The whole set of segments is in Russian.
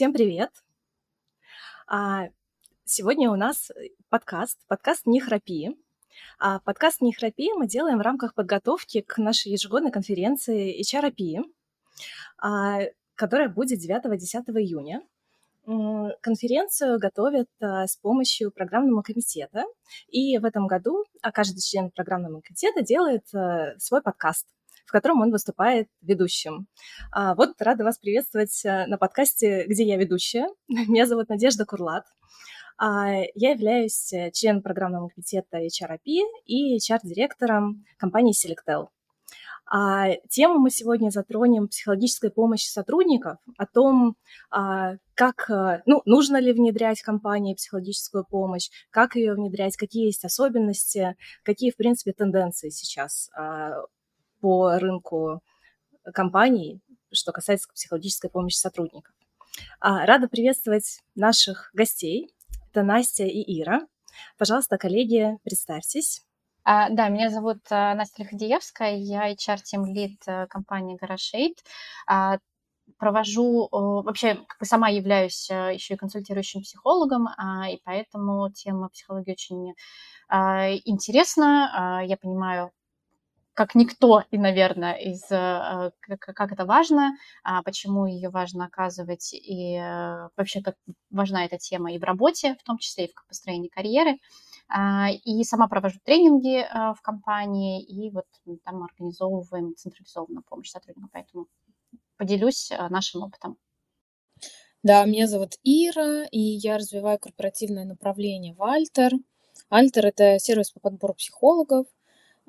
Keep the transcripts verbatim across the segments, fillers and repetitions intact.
Всем привет! Сегодня у нас подкаст, подкаст «Не храпи». Подкаст «Не храпи» мы делаем в рамках подготовки к нашей ежегодной конференции эйч ар эй пи, которая будет девятого-десятого июня. Конференцию готовят с помощью программного комитета, и в этом году каждый член программного комитета делает свой подкаст, в котором он выступает ведущим. Вот рада вас приветствовать на подкасте, где я ведущая. Меня зовут Надежда Курлат. Я являюсь членом программного комитета эйч ар эй пи и эйч ар-директором компании Selectel. Тему мы сегодня затронем психологической помощи сотрудников, о том, как, ну, нужно ли внедрять в компании психологическую помощь, как ее внедрять, какие есть особенности, какие, в принципе, тенденции сейчас по рынку компаний, что касается психологической помощи сотрудников. Рада приветствовать наших гостей. Это Настя и Ира. Пожалуйста, коллеги, представьтесь. А, да, меня зовут Настя Лиходиевская, я эйч ар-тимлид компании Garage Eight. А, провожу, вообще, как бы сама являюсь еще и консультирующим психологом, а, и поэтому тема психологии очень а, интересна. А, я понимаю, как никто, и, наверное, из, как это важно, почему ее важно оказывать, и вообще, как важна эта тема и в работе, в том числе и в построении карьеры. И сама провожу тренинги в компании, и вот там организовываем централизованную помощь сотрудникам, поэтому поделюсь нашим опытом. Да, меня зовут Ира, и я развиваю корпоративное направление в Альтер. Альтер – это сервис по подбору психологов.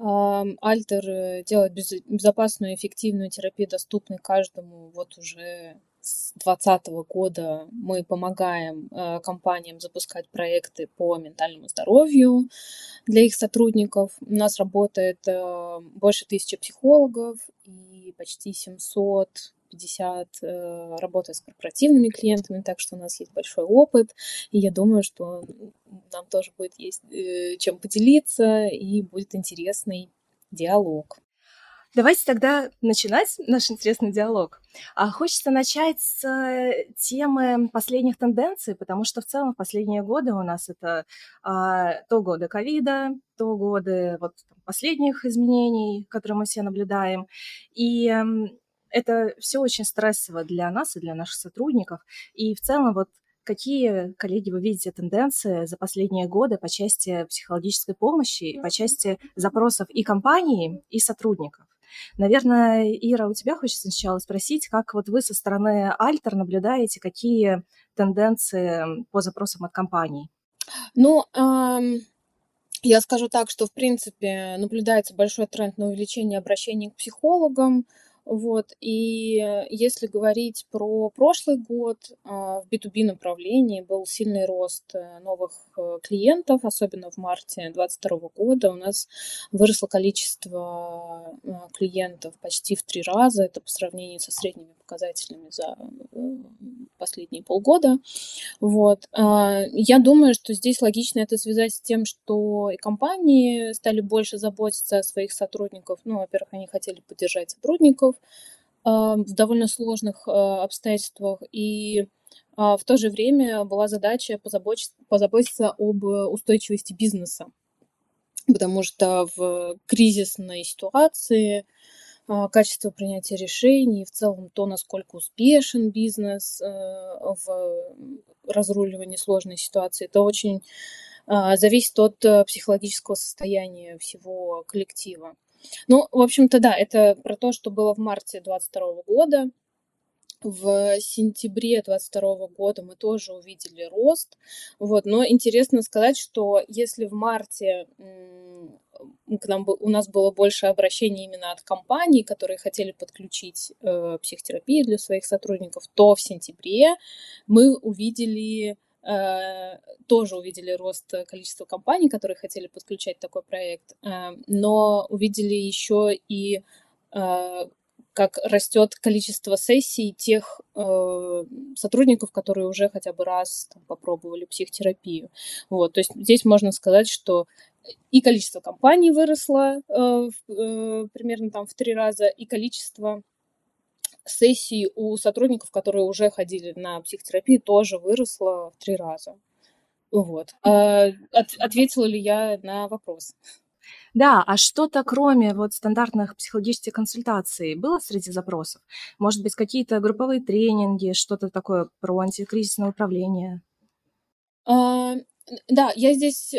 Альтер делает безопасную и эффективную терапию, доступной каждому. Вот уже с двадцатого года мы помогаем компаниям запускать проекты по ментальному здоровью для их сотрудников. У нас работает больше тысячи психологов и почти семьсот пятьдесят работает с корпоративными клиентами, так что у нас есть большой опыт, и я думаю, что нам тоже будет есть чем поделиться, и будет интересный диалог. Давайте тогда начинать наш интересный диалог. А хочется начать с темы последних тенденций, потому что в целом в последние годы у нас это а, то годы ковида, то годы вот, последних изменений, которые мы все наблюдаем, и это все очень стрессово для нас и для наших сотрудников. И в целом, вот какие, коллеги, вы видите тенденции за последние годы по части психологической помощи, по части запросов и компаний, и сотрудников? Наверное, Ира, у тебя хочется сначала спросить, как вот вы со стороны Альтер наблюдаете, какие тенденции по запросам от компаний? Ну, эм... я скажу так, что, в принципе, наблюдается большой тренд на увеличение обращений к психологам. Вот, и если говорить про прошлый год, в би ту би направлении был сильный рост новых клиентов, особенно в марте двадцать второго года. У нас выросло количество клиентов почти в три раза, это по сравнению со средними показателями за последние полгода. Вот. Я думаю, что здесь логично это связать с тем, что и компании стали больше заботиться о своих сотрудниках. Ну, во-первых, они хотели поддержать сотрудников в довольно сложных обстоятельствах, и в то же время была задача позаботиться об устойчивости бизнеса, потому что в кризисной ситуации качество принятия решений, в целом то, насколько успешен бизнес в разруливании сложной ситуации, это очень зависит от психологического состояния всего коллектива. Ну, в общем-то, да, это про то, что было в марте двадцать второго года. В сентябре двадцать второго года мы тоже увидели рост. Вот. Но интересно сказать, что если в марте к нам, у нас было больше обращений именно от компаний, которые хотели подключить э, психотерапию для своих сотрудников, то в сентябре мы увидели... тоже увидели рост количества компаний, которые хотели подключать такой проект, но увидели еще и как растет количество сессий тех сотрудников, которые уже хотя бы раз там, попробовали психотерапию. Вот, то есть здесь можно сказать, что и количество компаний выросло примерно там в три раза, и количество сессий у сотрудников, которые уже ходили на психотерапию, тоже выросло в три раза. Вот. Ответила ли я на вопрос? Да, а что-то кроме вот стандартных психологических консультаций было среди запросов? Может быть, какие-то групповые тренинги, что-то такое про антикризисное управление? А, да, я здесь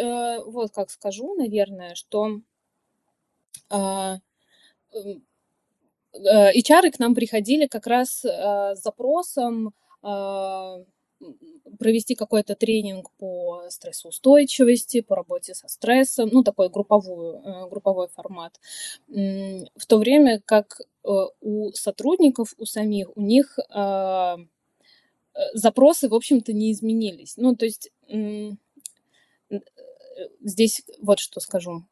вот как скажу, наверное, что а, эйч ар к нам приходили как раз а, с запросом а, провести какой-то тренинг по стрессоустойчивости, по работе со стрессом, ну, такой групповую, групповой формат. В то время как у сотрудников, у самих, у них запросы, в общем-то, не изменились. Ну, то есть здесь вот что скажу.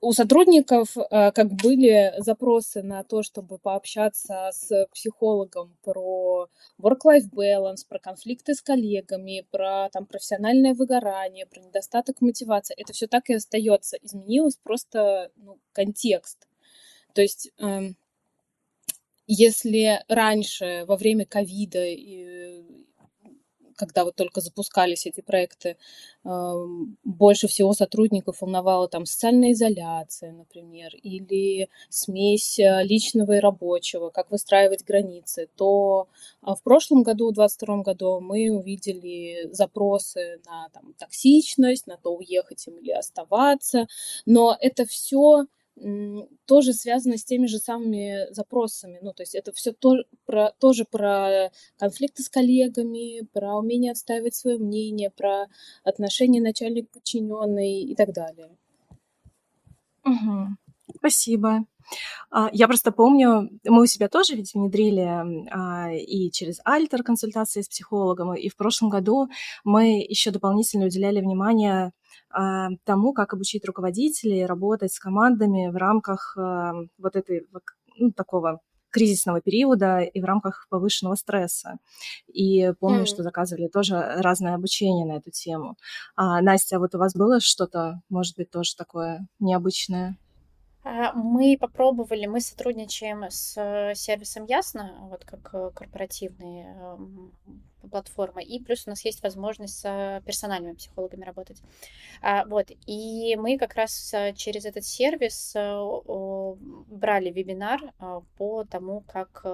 У сотрудников как были запросы на то, чтобы пообщаться с психологом про work-life balance, про конфликты с коллегами, про там, профессиональное выгорание, про недостаток мотивации. Это все так и остается. Изменилось просто ну, контекст. То есть если раньше во время ковида, когда вот только запускались эти проекты, больше всего сотрудников волновала там социальная изоляция, например, или смесь личного и рабочего, как выстраивать границы, то в прошлом году, в двадцать втором году, мы увидели запросы на там, токсичность, на то, уехать им или оставаться, но это все тоже связано с теми же самыми запросами. Ну, то есть это все то, про, тоже про конфликты с коллегами, про умение отстаивать свое мнение, про отношения начальник-подчиненный и так далее. Угу. Спасибо. Я просто помню, мы у себя тоже ведь внедрили и через Альтер консультации с психологом, и в прошлом году мы еще дополнительно уделяли внимание тому, как обучить руководителей работать с командами в рамках вот этой, ну, такого кризисного периода и в рамках повышенного стресса. И помню, mm-hmm. что заказывали тоже разное обучение на эту тему. А, Настя, вот у вас было что-то, может быть, тоже такое необычное? Мы попробовали, мы сотрудничаем с сервисом Ясно, вот как корпоративные платформы, и плюс у нас есть возможность с персональными психологами работать. Вот, и мы как раз через этот сервис брали вебинар по тому, как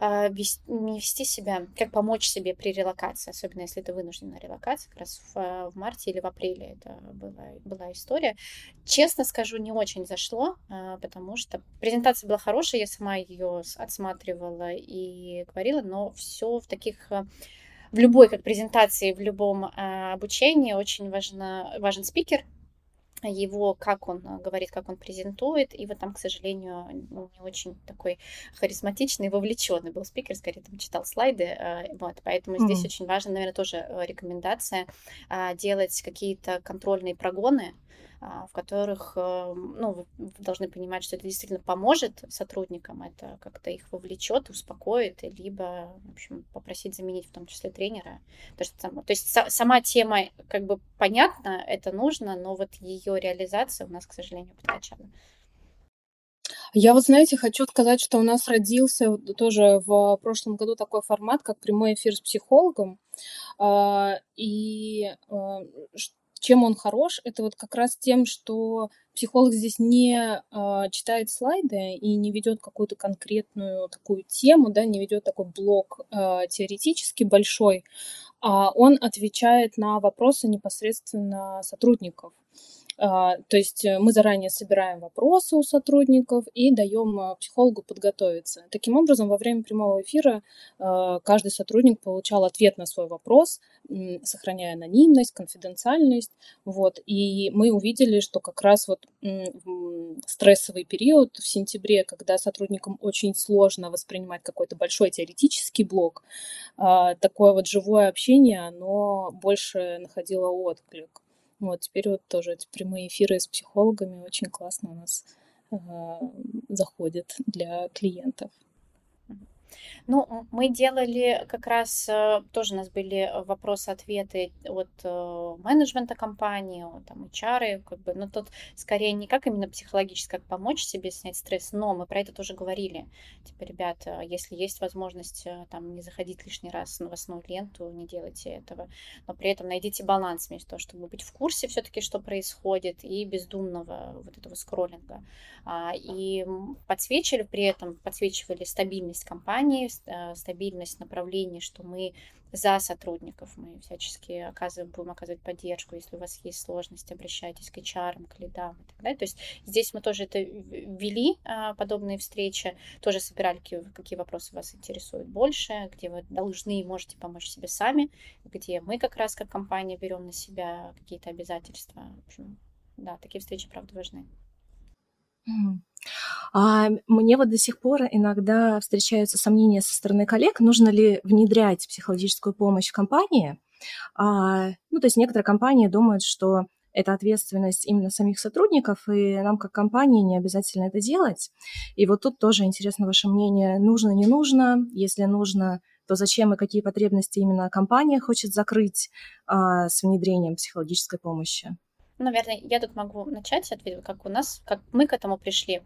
не вести себя, как помочь себе при релокации, особенно если ты вынужден на релокации, как раз в, в марте или в апреле это была, была история. Честно скажу, не очень зашло, потому что презентация была хорошая, я сама ее отсматривала и говорила, но все в таких... В любой как презентации, в любом обучении очень важно, важен спикер, его, как он говорит, как он презентует, и вот там, к сожалению, не очень такой харизматичный, вовлеченный был спикер, скорее там читал слайды, вот, поэтому mm-hmm. здесь очень важна, наверное, тоже рекомендация делать какие-то контрольные прогоны, в которых, ну, вы должны понимать, что это действительно поможет сотрудникам, это как-то их вовлечет, успокоит, либо, в общем, попросить заменить в том числе тренера. То, что там, то есть сама тема как бы понятна, это нужно, но вот ее реализация у нас, к сожалению, подкачана. Я вот, знаете, хочу сказать, что у нас родился тоже в прошлом году такой формат, как прямой эфир с психологом, и чем он хорош, это вот как раз тем, что психолог здесь не э, читает слайды и не ведет какую-то конкретную такую тему, да, не ведет такой блок э, теоретически большой, а он отвечает на вопросы непосредственно сотрудников. Э, то есть мы заранее собираем вопросы у сотрудников и даем психологу подготовиться. Таким образом, во время прямого эфира э, каждый сотрудник получал ответ на свой вопрос, сохраняя анонимность, конфиденциальность, вот, и мы увидели, что как раз вот стрессовый период в сентябре, когда сотрудникам очень сложно воспринимать какой-то большой теоретический блок, такое вот живое общение, оно больше находило отклик. Вот теперь вот тоже эти прямые эфиры с психологами очень классно у нас заходят для клиентов. Ну, мы делали как раз, тоже у нас были вопросы-ответы от менеджмента компании, там, эйч ар, как бы, но тут скорее не как именно психологически, как помочь себе снять стресс, но мы про это тоже говорили. Типа, ребят, если есть возможность там не заходить лишний раз на новостную ленту, не делайте этого, но при этом найдите баланс между тем, чтобы быть в курсе все-таки, что происходит, и бездумного вот этого скроллинга. И подсвечивали при этом, подсвечивали стабильность компании, стабильность направлений, что мы за сотрудников, мы всячески оказываем, будем оказывать поддержку, если у вас есть сложности, обращайтесь к эйч ар, к лидам и так далее. То есть здесь мы тоже это ввели, подобные встречи, тоже собирали, какие вопросы вас интересуют больше, где вы должны и можете помочь себе сами, где мы как раз как компания берем на себя какие-то обязательства. В общем, да, такие встречи, правда, важны. Мне вот до сих пор иногда встречаются сомнения со стороны коллег, нужно ли внедрять психологическую помощь в компании. Ну, то есть некоторые компании думают, что это ответственность именно самих сотрудников, и нам как компании не обязательно это делать. И вот тут тоже интересно ваше мнение, нужно, не нужно, если нужно, то зачем и какие потребности именно компания хочет закрыть с внедрением психологической помощи. Наверное, я тут могу начать ответить, как у нас, как мы к этому пришли.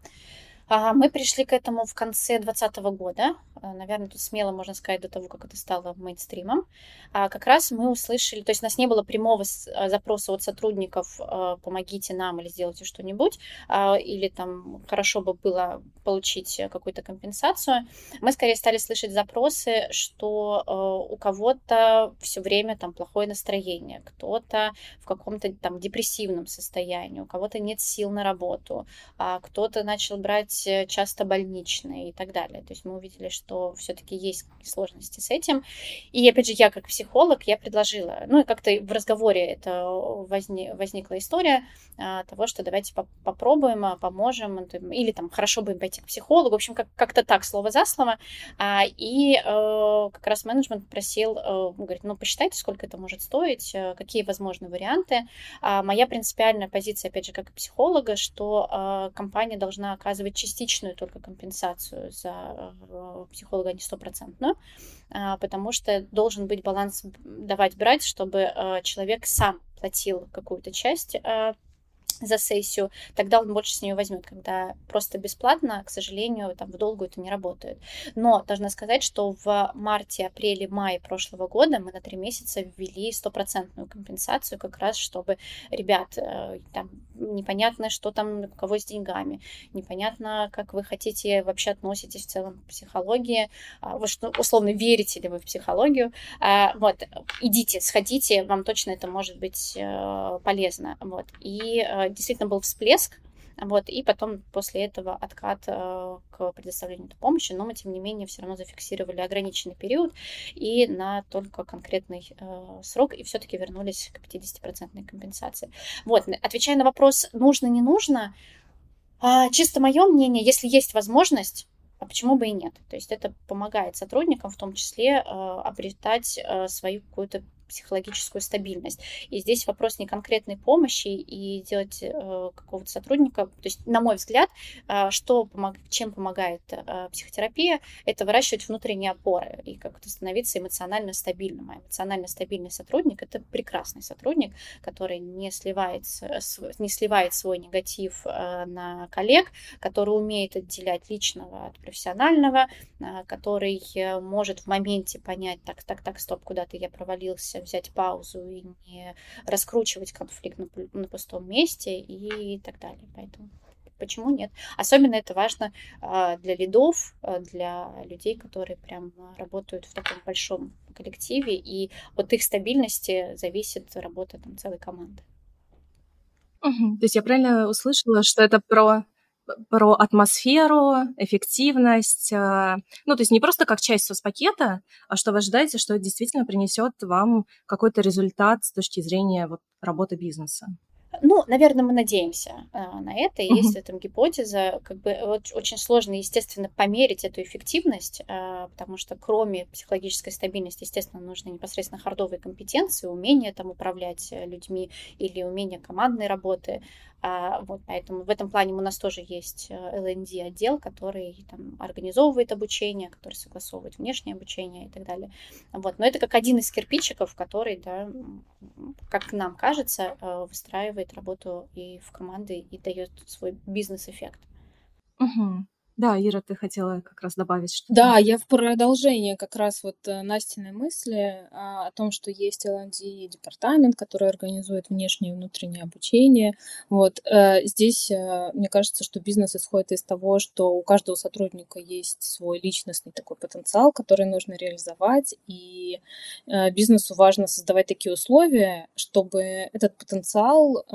Мы пришли к этому в конце двадцатого года, наверное, тут смело можно сказать, до того, как это стало мейнстримом. Как раз мы услышали, то есть у нас не было прямого запроса от сотрудников «помогите нам» или «сделайте что-нибудь», или там «хорошо бы было получить какую-то компенсацию». Мы скорее стали слышать запросы, что у кого-то все время там плохое настроение, кто-то в каком-то там депрессивном состоянии, у кого-то нет сил на работу, кто-то начал брать часто больничные и так далее. То есть мы увидели, что все-таки есть сложности с этим. И опять же, я как психолог, я предложила, ну и как-то в разговоре это возник, возникла история а, того, что давайте по- попробуем, а, поможем, или там хорошо бы пойти к психологу. В общем, как- как-то так, слово за слово. А, и а, как раз менеджмент просил, а, говорит, ну посчитайте, сколько это может стоить, а, какие возможны варианты. А, моя принципиальная позиция, опять же, как психолога, что а, компания должна оказывать частичную только компенсацию за психолога, не стопроцентную, потому что должен быть баланс давать-брать, чтобы человек сам платил какую-то часть за сессию, тогда он больше с нее возьмет, когда просто бесплатно, к сожалению, там в долгу это не работает. Но должна сказать, что в марте, апреле, мае прошлого года мы на три месяца ввели стопроцентную компенсацию, как раз чтобы, ребят, там непонятно, что там, у кого с деньгами, непонятно, как вы хотите, вообще относитесь в целом к психологии, вы что, условно, верите ли вы в психологию, вот, идите, сходите, вам точно это может быть полезно, вот, и действительно был всплеск, вот, и потом после этого откат э, к предоставлению этой помощи, но мы, тем не менее, все равно зафиксировали ограниченный период и на только конкретный э, срок, и все-таки вернулись к пятидесятипроцентной компенсации. Вот, отвечая на вопрос, нужно, не нужно, э, чисто мое мнение, если есть возможность, а почему бы и нет? То есть это помогает сотрудникам в том числе э, обретать э, свою какую-то психологическую стабильность. И здесь вопрос не конкретной помощи и делать э, какого-то сотрудника. То есть, на мой взгляд, э, что помог, чем помогает э, психотерапия, это выращивать внутренние опоры и как-то становиться эмоционально стабильным. А эмоционально стабильный сотрудник — это прекрасный сотрудник, который не сливает, не сливает свой негатив э, на коллег, который умеет отделять личного от профессионального, э, который может в моменте понять, так, так, так, стоп, куда-то я провалился, взять паузу и не раскручивать конфликт на, на пустом месте и так далее. Поэтому почему нет? Особенно это важно для лидов, для людей, которые прям работают в таком большом коллективе, и от их стабильности зависит работа там целой команды. Угу. То есть я правильно услышала, что это про... про атмосферу, эффективность. Ну, то есть не просто как часть соцпакета, а что вы ожидаете, что это действительно принесет вам какой-то результат с точки зрения вот, работы бизнеса. Ну, наверное, мы надеемся на это, и есть в этом гипотеза. Как бы очень сложно, естественно, померить эту эффективность, потому что кроме психологической стабильности, естественно, нужны непосредственно хардовые компетенции, умение там управлять людьми или умение командной работы, Вот, поэтому в этом плане у нас тоже есть эл энд ди отдел, который там организовывает обучение, который согласовывает внешнее обучение и так далее. Вот, но это как один из кирпичиков, который, да, как нам кажется, выстраивает работу и в команды, и дает свой бизнес-эффект. Угу. Да, Ира, ты хотела как раз добавить что-то. Да, я в продолжение как раз вот Настиной мысли о том, что есть эл энд ди департамент, который организует внешнее и внутреннее обучение. Вот здесь, мне кажется, что бизнес исходит из того, что у каждого сотрудника есть свой личностный такой потенциал, который нужно реализовать, и бизнесу важно создавать такие условия, чтобы этот потенциал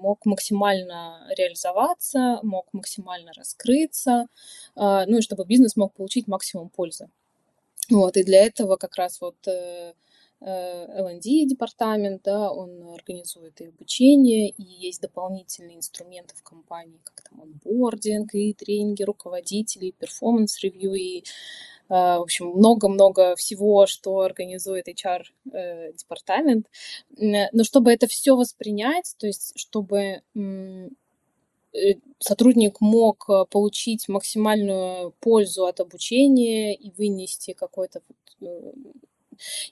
мог максимально реализоваться, мог максимально раскрыться, ну и чтобы бизнес мог получить максимум пользы. Вот, и для этого как раз вот эл энд ди департамент, да, он организует и обучение, и есть дополнительные инструменты в компании, как там онбординг, и тренинги руководителей, перформанс-ревью, и, в общем, много-много всего, что организует эйч ар-департамент. Но чтобы это все воспринять, то есть чтобы сотрудник мог получить максимальную пользу от обучения и вынести какой-то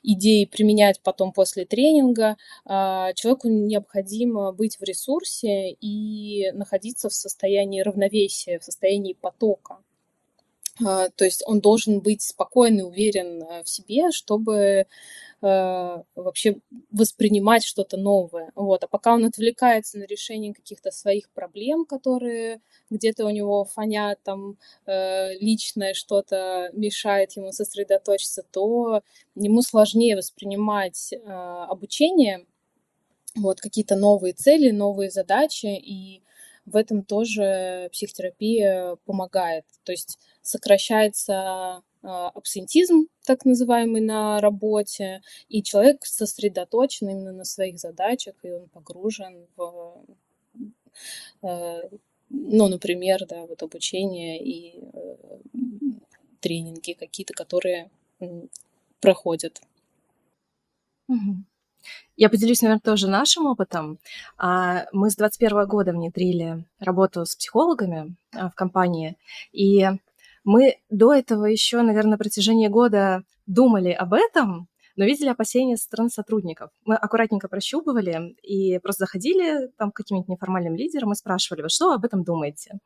идеи, применять потом после тренинга, человеку необходимо быть в ресурсе и находиться в состоянии равновесия, в состоянии потока. То есть он должен быть спокойный, уверен в себе, чтобы вообще воспринимать что-то новое. Вот. А пока он отвлекается на решение каких-то своих проблем, которые где-то у него фонят, там личное что-то мешает ему сосредоточиться, то ему сложнее воспринимать обучение, вот, какие-то новые цели, новые задачи, и в этом тоже психотерапия помогает. То есть сокращается абсентизм, так называемый, на работе, и человек сосредоточен именно на своих задачах, и он погружен в, ну, например, да, вот обучение и тренинги какие-то, которые проходят. Угу. Я поделюсь, наверное, тоже нашим опытом. Мы с двадцать первого года внедрили работу с психологами в компании, и мы до этого еще, наверное, на протяжении года думали об этом, но видели опасения со стороны сотрудников. Мы аккуратненько прощупывали и просто заходили там, к каким-нибудь неформальным лидерам и спрашивали, вот что вы об этом думаете?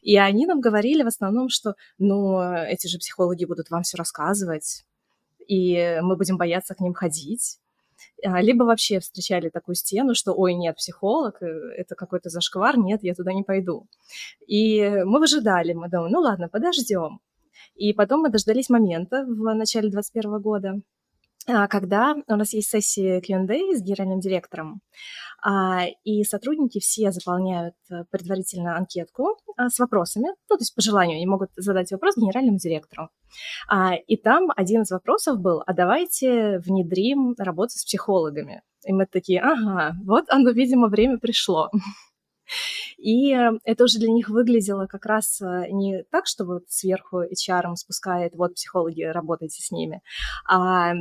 И они нам говорили в основном, что ну, эти же психологи будут вам все рассказывать, и мы будем бояться к ним ходить. Либо вообще встречали такую стену, что «Ой, нет, психолог, это какой-то зашквар, нет, я туда не пойду». И мы выжидали, мы думали, ну ладно, подождем. И потом мы дождались момента в начале двадцать первого года, когда у нас есть сессии кью энд эй с генеральным директором, и сотрудники все заполняют предварительно анкетку с вопросами, ну, то есть по желанию они могут задать вопрос генеральному директору. И там один из вопросов был, а давайте внедрим работу с психологами. И мы такие, ага, вот оно, видимо, время пришло. И это уже для них выглядело как раз не так, что вот сверху эйч ар спускает, вот психологи, работайте с ними, а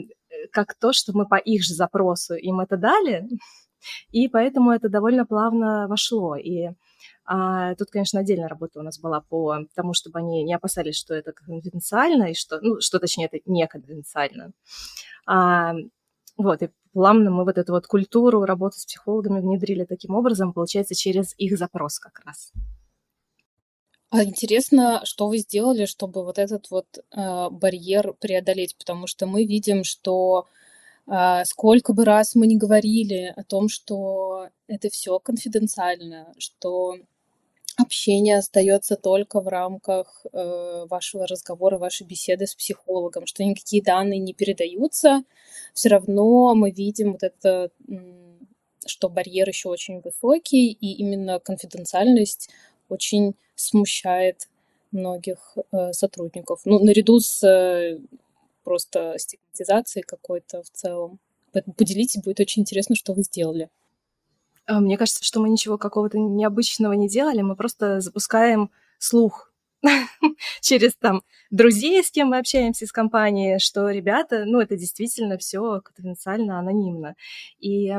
как то, что мы по их же запросу им это дали, и поэтому это довольно плавно вошло. И а, тут, конечно, отдельная работа у нас была по тому, чтобы они не опасались, что это конфиденциально, и что, ну, что точнее, это не конфиденциально. А, вот, и плавно мы вот эту вот культуру работы с психологами внедрили таким образом, получается, через их запрос как раз. А интересно, что вы сделали, чтобы вот этот вот э, барьер преодолеть, потому что мы видим, что э, сколько бы раз мы ни говорили о том, что это все конфиденциально, что общение остается только в рамках э, вашего разговора, вашей беседы с психологом, что никакие данные не передаются, все равно мы видим вот это, что барьер еще очень высокий, и именно конфиденциальность очень смущает многих э, сотрудников. Ну, наряду с э, просто стигматизацией какой-то в целом. Поэтому поделитесь, будет очень интересно, что вы сделали. Мне кажется, что мы ничего какого-то необычного не делали, мы просто запускаем слух через там друзей, с кем мы общаемся из компании, что ребята, ну это действительно все конфиденциально, анонимно. И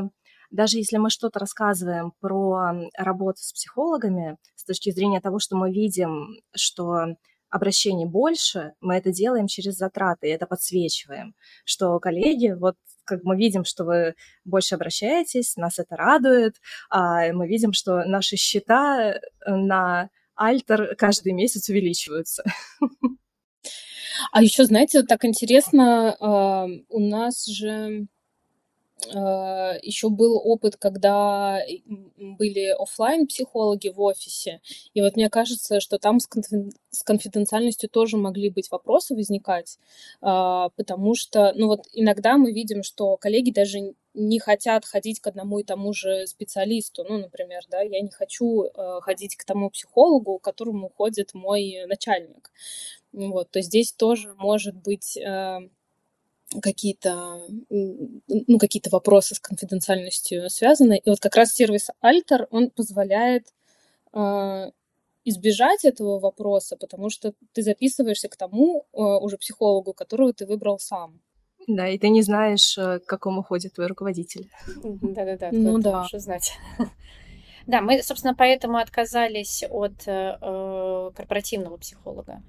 даже если мы что-то рассказываем про работу с психологами, с точки зрения того, что мы видим, что обращений больше, мы это делаем через затраты, и это подсвечиваем, что коллеги, вот как мы видим, что вы больше обращаетесь, нас это радует, а мы видим, что наши счета на Альтер каждый месяц увеличиваются. А еще, знаете, вот так интересно, у нас же еще был опыт, когда были офлайн психологи в офисе, и вот мне кажется, что там с конфиденциальностью тоже могли быть вопросы возникать, потому что, ну вот иногда мы видим, что коллеги даже не хотят ходить к одному и тому же специалисту, ну, например, да, я не хочу ходить к тому психологу, к которому ходит мой начальник, вот, то здесь тоже может быть какие-то, ну, какие-то вопросы с конфиденциальностью связаны. И вот как раз сервис Альтер, он позволяет э, избежать этого вопроса, потому что ты записываешься к тому э, уже психологу, которого ты выбрал сам. Да, и ты не знаешь, к какому ходит твой руководитель. Да-да-да, ну да, лучше знать. Да, мы, собственно, поэтому отказались от корпоративного психолога.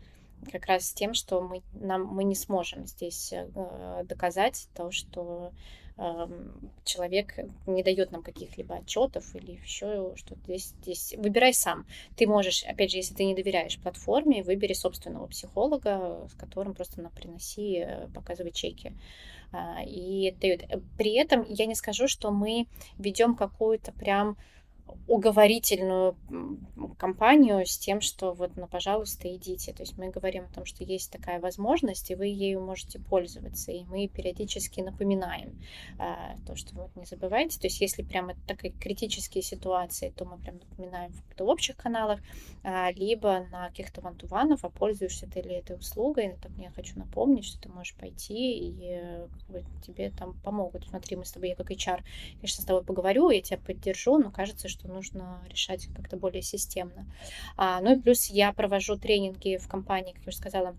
Как раз с тем, что мы, нам, мы не сможем здесь э, доказать то, что э, человек не дает нам каких-либо отчетов или еще что-то. Здесь, здесь выбирай сам. Ты можешь, опять же, если ты не доверяешь платформе, выбери собственного психолога, с которым просто на приноси, показывай чеки. Э, и дают. При этом я не скажу, что мы ведем какую-то прям уговорительную компанию с тем, что вот, ну, пожалуйста, идите. То есть мы говорим о том, что есть такая возможность, и вы ею можете пользоваться. И мы периодически напоминаем э, то, что вот не забывайте. То есть если прямо такие критические ситуации, то мы прям напоминаем в общих каналах, э, либо на каких-то вантуванов, а пользуешься ты ли этой услугой. Так, я хочу напомнить, что ты можешь пойти, и э, тебе там помогут. Смотри, мы с тобой, я как эйч ар, конечно, с тобой поговорю, я тебя поддержу, но кажется, что что нужно решать как-то более системно. А, ну и плюс я провожу тренинги в компании, как я уже сказала,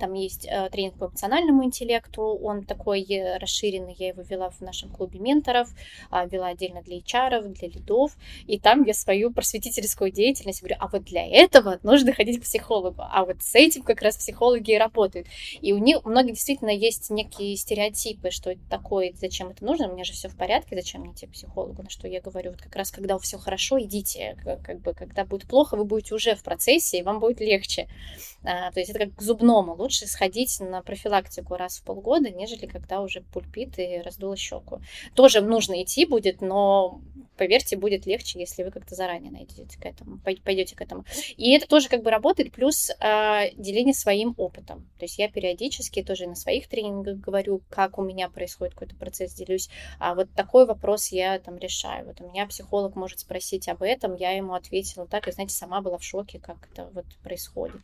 там есть э, тренинг по эмоциональному интеллекту, он такой расширенный, я его вела в нашем клубе менторов, э, вела отдельно для эйч ар, для лидов, и там я свою просветительскую деятельность говорю, а вот для этого нужно ходить к психологу, а вот с этим как раз психологи и работают. И у них, у многих действительно есть некие стереотипы, что это такое, зачем это нужно, у меня же все в порядке, зачем мне идти к психологу, на что я говорю, вот как раз когда все хорошо, идите, как бы, когда будет плохо, вы будете уже в процессе, и вам будет легче. А, то есть это как к зубному. Лучше сходить на профилактику раз в полгода, нежели когда уже пульпит и раздуло щеку. Тоже нужно идти будет, но, поверьте, будет легче, если вы как-то заранее найдете к этому, пойдете к этому. И это тоже как бы работает, плюс э, деление своим опытом. То есть я периодически тоже на своих тренингах говорю, как у меня происходит какой-то процесс, делюсь. А вот такой вопрос я там решаю. Вот у меня психолог может спросить об этом, я ему ответила так, и, знаете, сама была в шоке, как это вот происходит.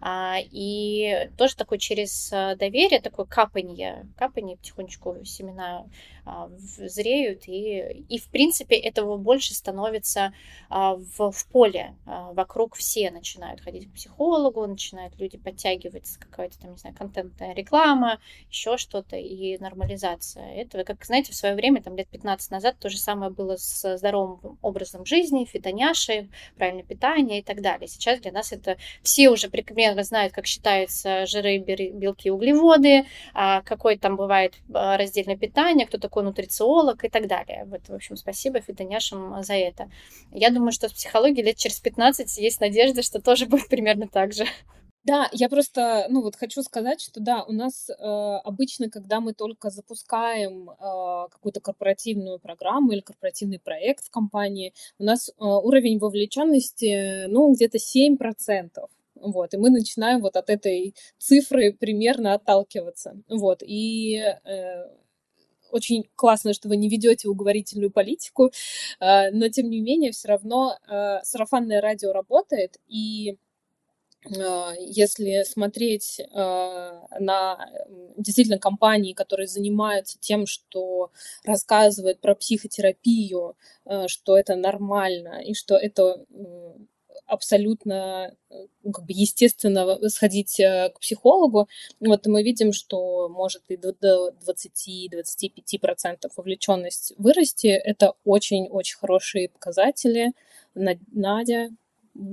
А, и тоже такой через доверие, такое капанье, капанье, потихонечку семена а, зреют, и, и в принципе этого больше становится а, в, в поле, а, вокруг все начинают ходить к психологу, начинают люди подтягиваться, какая-то там, не знаю, контентная реклама, еще что-то, и нормализация этого. Как, знаете, в свое время, там лет пятнадцать назад, то же самое было с здоровым образом жизни, фитоняшей, правильное питание и так далее. Сейчас для нас это все уже примерно знают, как считается жиры, белки, углеводы, какое там бывает раздельное питание, кто такой нутрициолог и так далее. Вот, в общем, спасибо фитоняшам за это. Я думаю, что в психологии лет через пятнадцать есть надежда, что тоже будет примерно так же. Да, я просто, ну вот хочу сказать, что да, у нас э, обычно, когда мы только запускаем э, какую-то корпоративную программу или корпоративный проект в компании, у нас э, уровень вовлеченности, ну, где-то семь процентов. Вот, и мы начинаем вот от этой цифры примерно отталкиваться. Вот, и э, очень классно, что вы не ведете уговорительную политику, э, но, тем не менее, все равно э, сарафанное радио работает, и э, если смотреть э, на действительно компании, которые занимаются тем, что рассказывают про психотерапию, э, что это нормально, и что это... Э, абсолютно, ну, как бы естественно сходить к психологу. Вот мы видим, что может и до двадцати-двадцати пяти процентов вовлеченность вырасти. Это очень-очень хорошие показатели. Надя,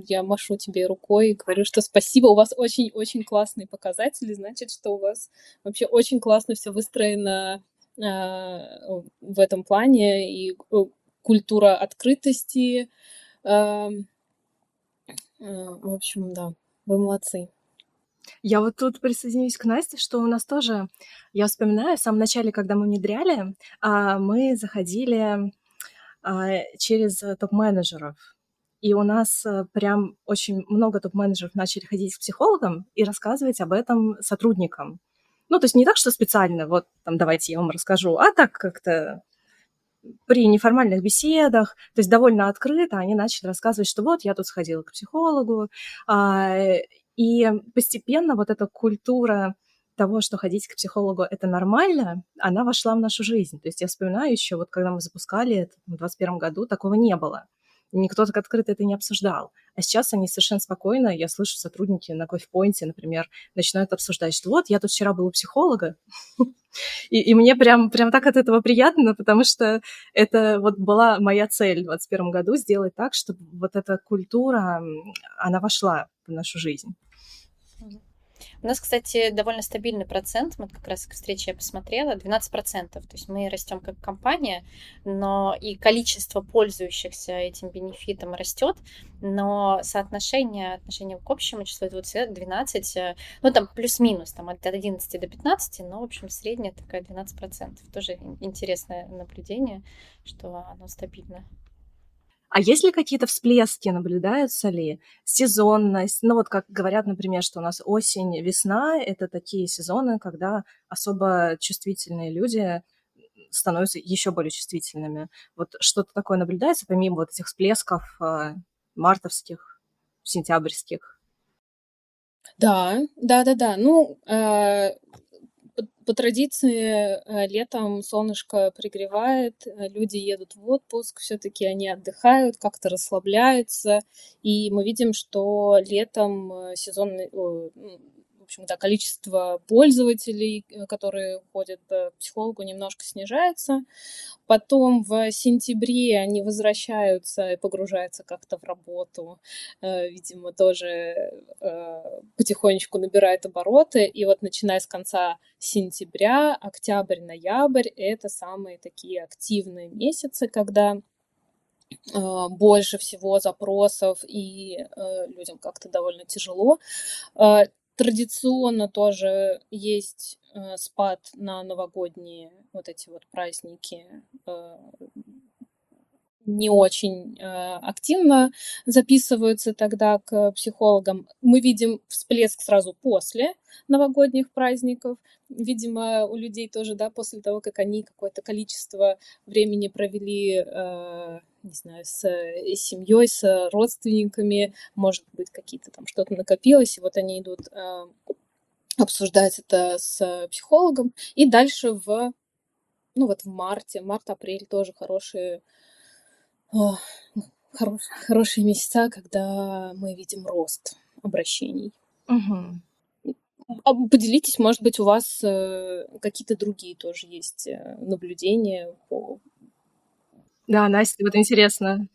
я машу тебе рукой и говорю, что спасибо, у вас очень-очень классные показатели, значит, что у вас вообще очень классно все выстроено э, в этом плане, и культура открытости, э, э, в общем, да, вы молодцы. Я вот тут присоединюсь к Насте, что у нас тоже, я вспоминаю, в самом начале, когда мы внедряли, мы заходили через топ-менеджеров. И у нас прям очень много топ-менеджеров начали ходить к психологам и рассказывать об этом сотрудникам. Ну, то есть не так, что специально, вот там давайте я вам расскажу, а так как-то при неформальных беседах, то есть довольно открыто они начали рассказывать, что вот я тут сходила к психологу. И постепенно вот эта культура того, что ходить к психологу – это нормально, она вошла в нашу жизнь. То есть я вспоминаю еще, вот когда мы запускали это в двадцать первом году, такого не было. Никто так открыто это не обсуждал. А сейчас они совершенно спокойно, я слышу, сотрудники на кофе-пойнте, например, начинают обсуждать, что вот, я тут вчера была у психолога, и, и мне прям, прям так от этого приятно, потому что это вот была моя цель в двадцать первом году – сделать так, чтобы вот эта культура, она вошла в нашу жизнь. У нас, кстати, довольно стабильный процент, вот как раз к встрече я посмотрела, двенадцать процентов. То есть мы растем как компания, но и количество пользующихся этим бенефитом растет, но соотношение, отношение к общему числу, это вот двенадцать, ну там плюс-минус, там от одиннадцати до пятнадцати, но в общем средняя такая двенадцать процентов. Тоже интересное наблюдение, что оно стабильно. А есть ли какие-то всплески, наблюдаются ли? Сезонность? Ну вот как говорят, например, что у нас осень, весна – это такие сезоны, когда особо чувствительные люди становятся еще более чувствительными. Вот что-то такое наблюдается, помимо вот этих всплесков мартовских, сентябрьских? Да, да-да-да. Ну, э, по, по традиции летом солнышко пригревает, люди едут в отпуск, все-таки они отдыхают, как-то расслабляются, и мы видим, что летом сезонный, в общем, да, количество пользователей, которые ходят к психологу, немножко снижается. Потом в сентябре они возвращаются и погружаются как-то в работу, видимо, тоже потихонечку набирают обороты, и вот начиная с конца сентября, октябрь, ноябрь – это самые такие активные месяцы, когда больше всего запросов, и людям как-то довольно тяжело. Традиционно тоже есть э, спад на новогодние вот эти вот праздники. Э, не очень э, активно записываются тогда к психологам. Мы видим всплеск сразу после новогодних праздников. Видимо, у людей тоже, да, после того, как они какое-то количество времени провели, э, не знаю, с семьей, с родственниками, может быть, какие-то там что-то накопилось, и вот они идут э, обсуждать это с психологом. И дальше в, ну вот в марте, март-апрель тоже хорошие, о, хорош, хорошие месяца, когда мы видим рост обращений. Угу. Поделитесь, может быть, у вас какие-то другие тоже есть наблюдения по... Да, Настя, вот интересно.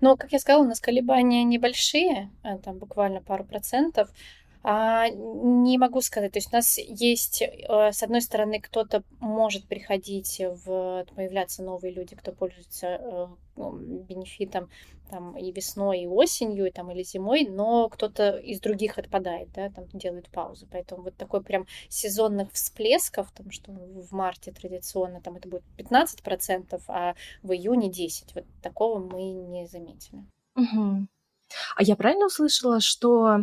Ну, как я сказала, у нас колебания небольшие, там буквально пару процентов. А, не могу сказать, то есть у нас есть, с одной стороны, кто-то может приходить, в, появляться новые люди, кто пользуется бенефитом там, и весной, и осенью, и, там, или зимой, но кто-то из других отпадает, да, там, делает паузу. Поэтому вот такой прям сезонных всплесков, потому что в марте традиционно там, это будет пятнадцать процентов, а в июне десять процентов. Вот такого мы не заметили. Угу. А я правильно услышала, что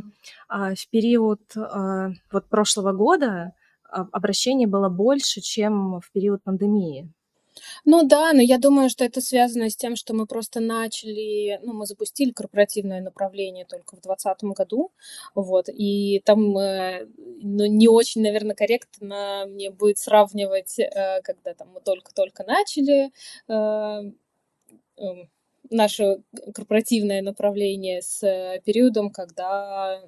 а, в период а, вот прошлого года обращений было больше, чем в период пандемии? Ну да, но я думаю, что это связано с тем, что мы просто начали, ну, мы запустили корпоративное направление только в двадцатом году, вот, и там, ну, не очень, наверное, корректно мне будет сравнивать, когда там мы только-только начали наше корпоративное направление с периодом, когда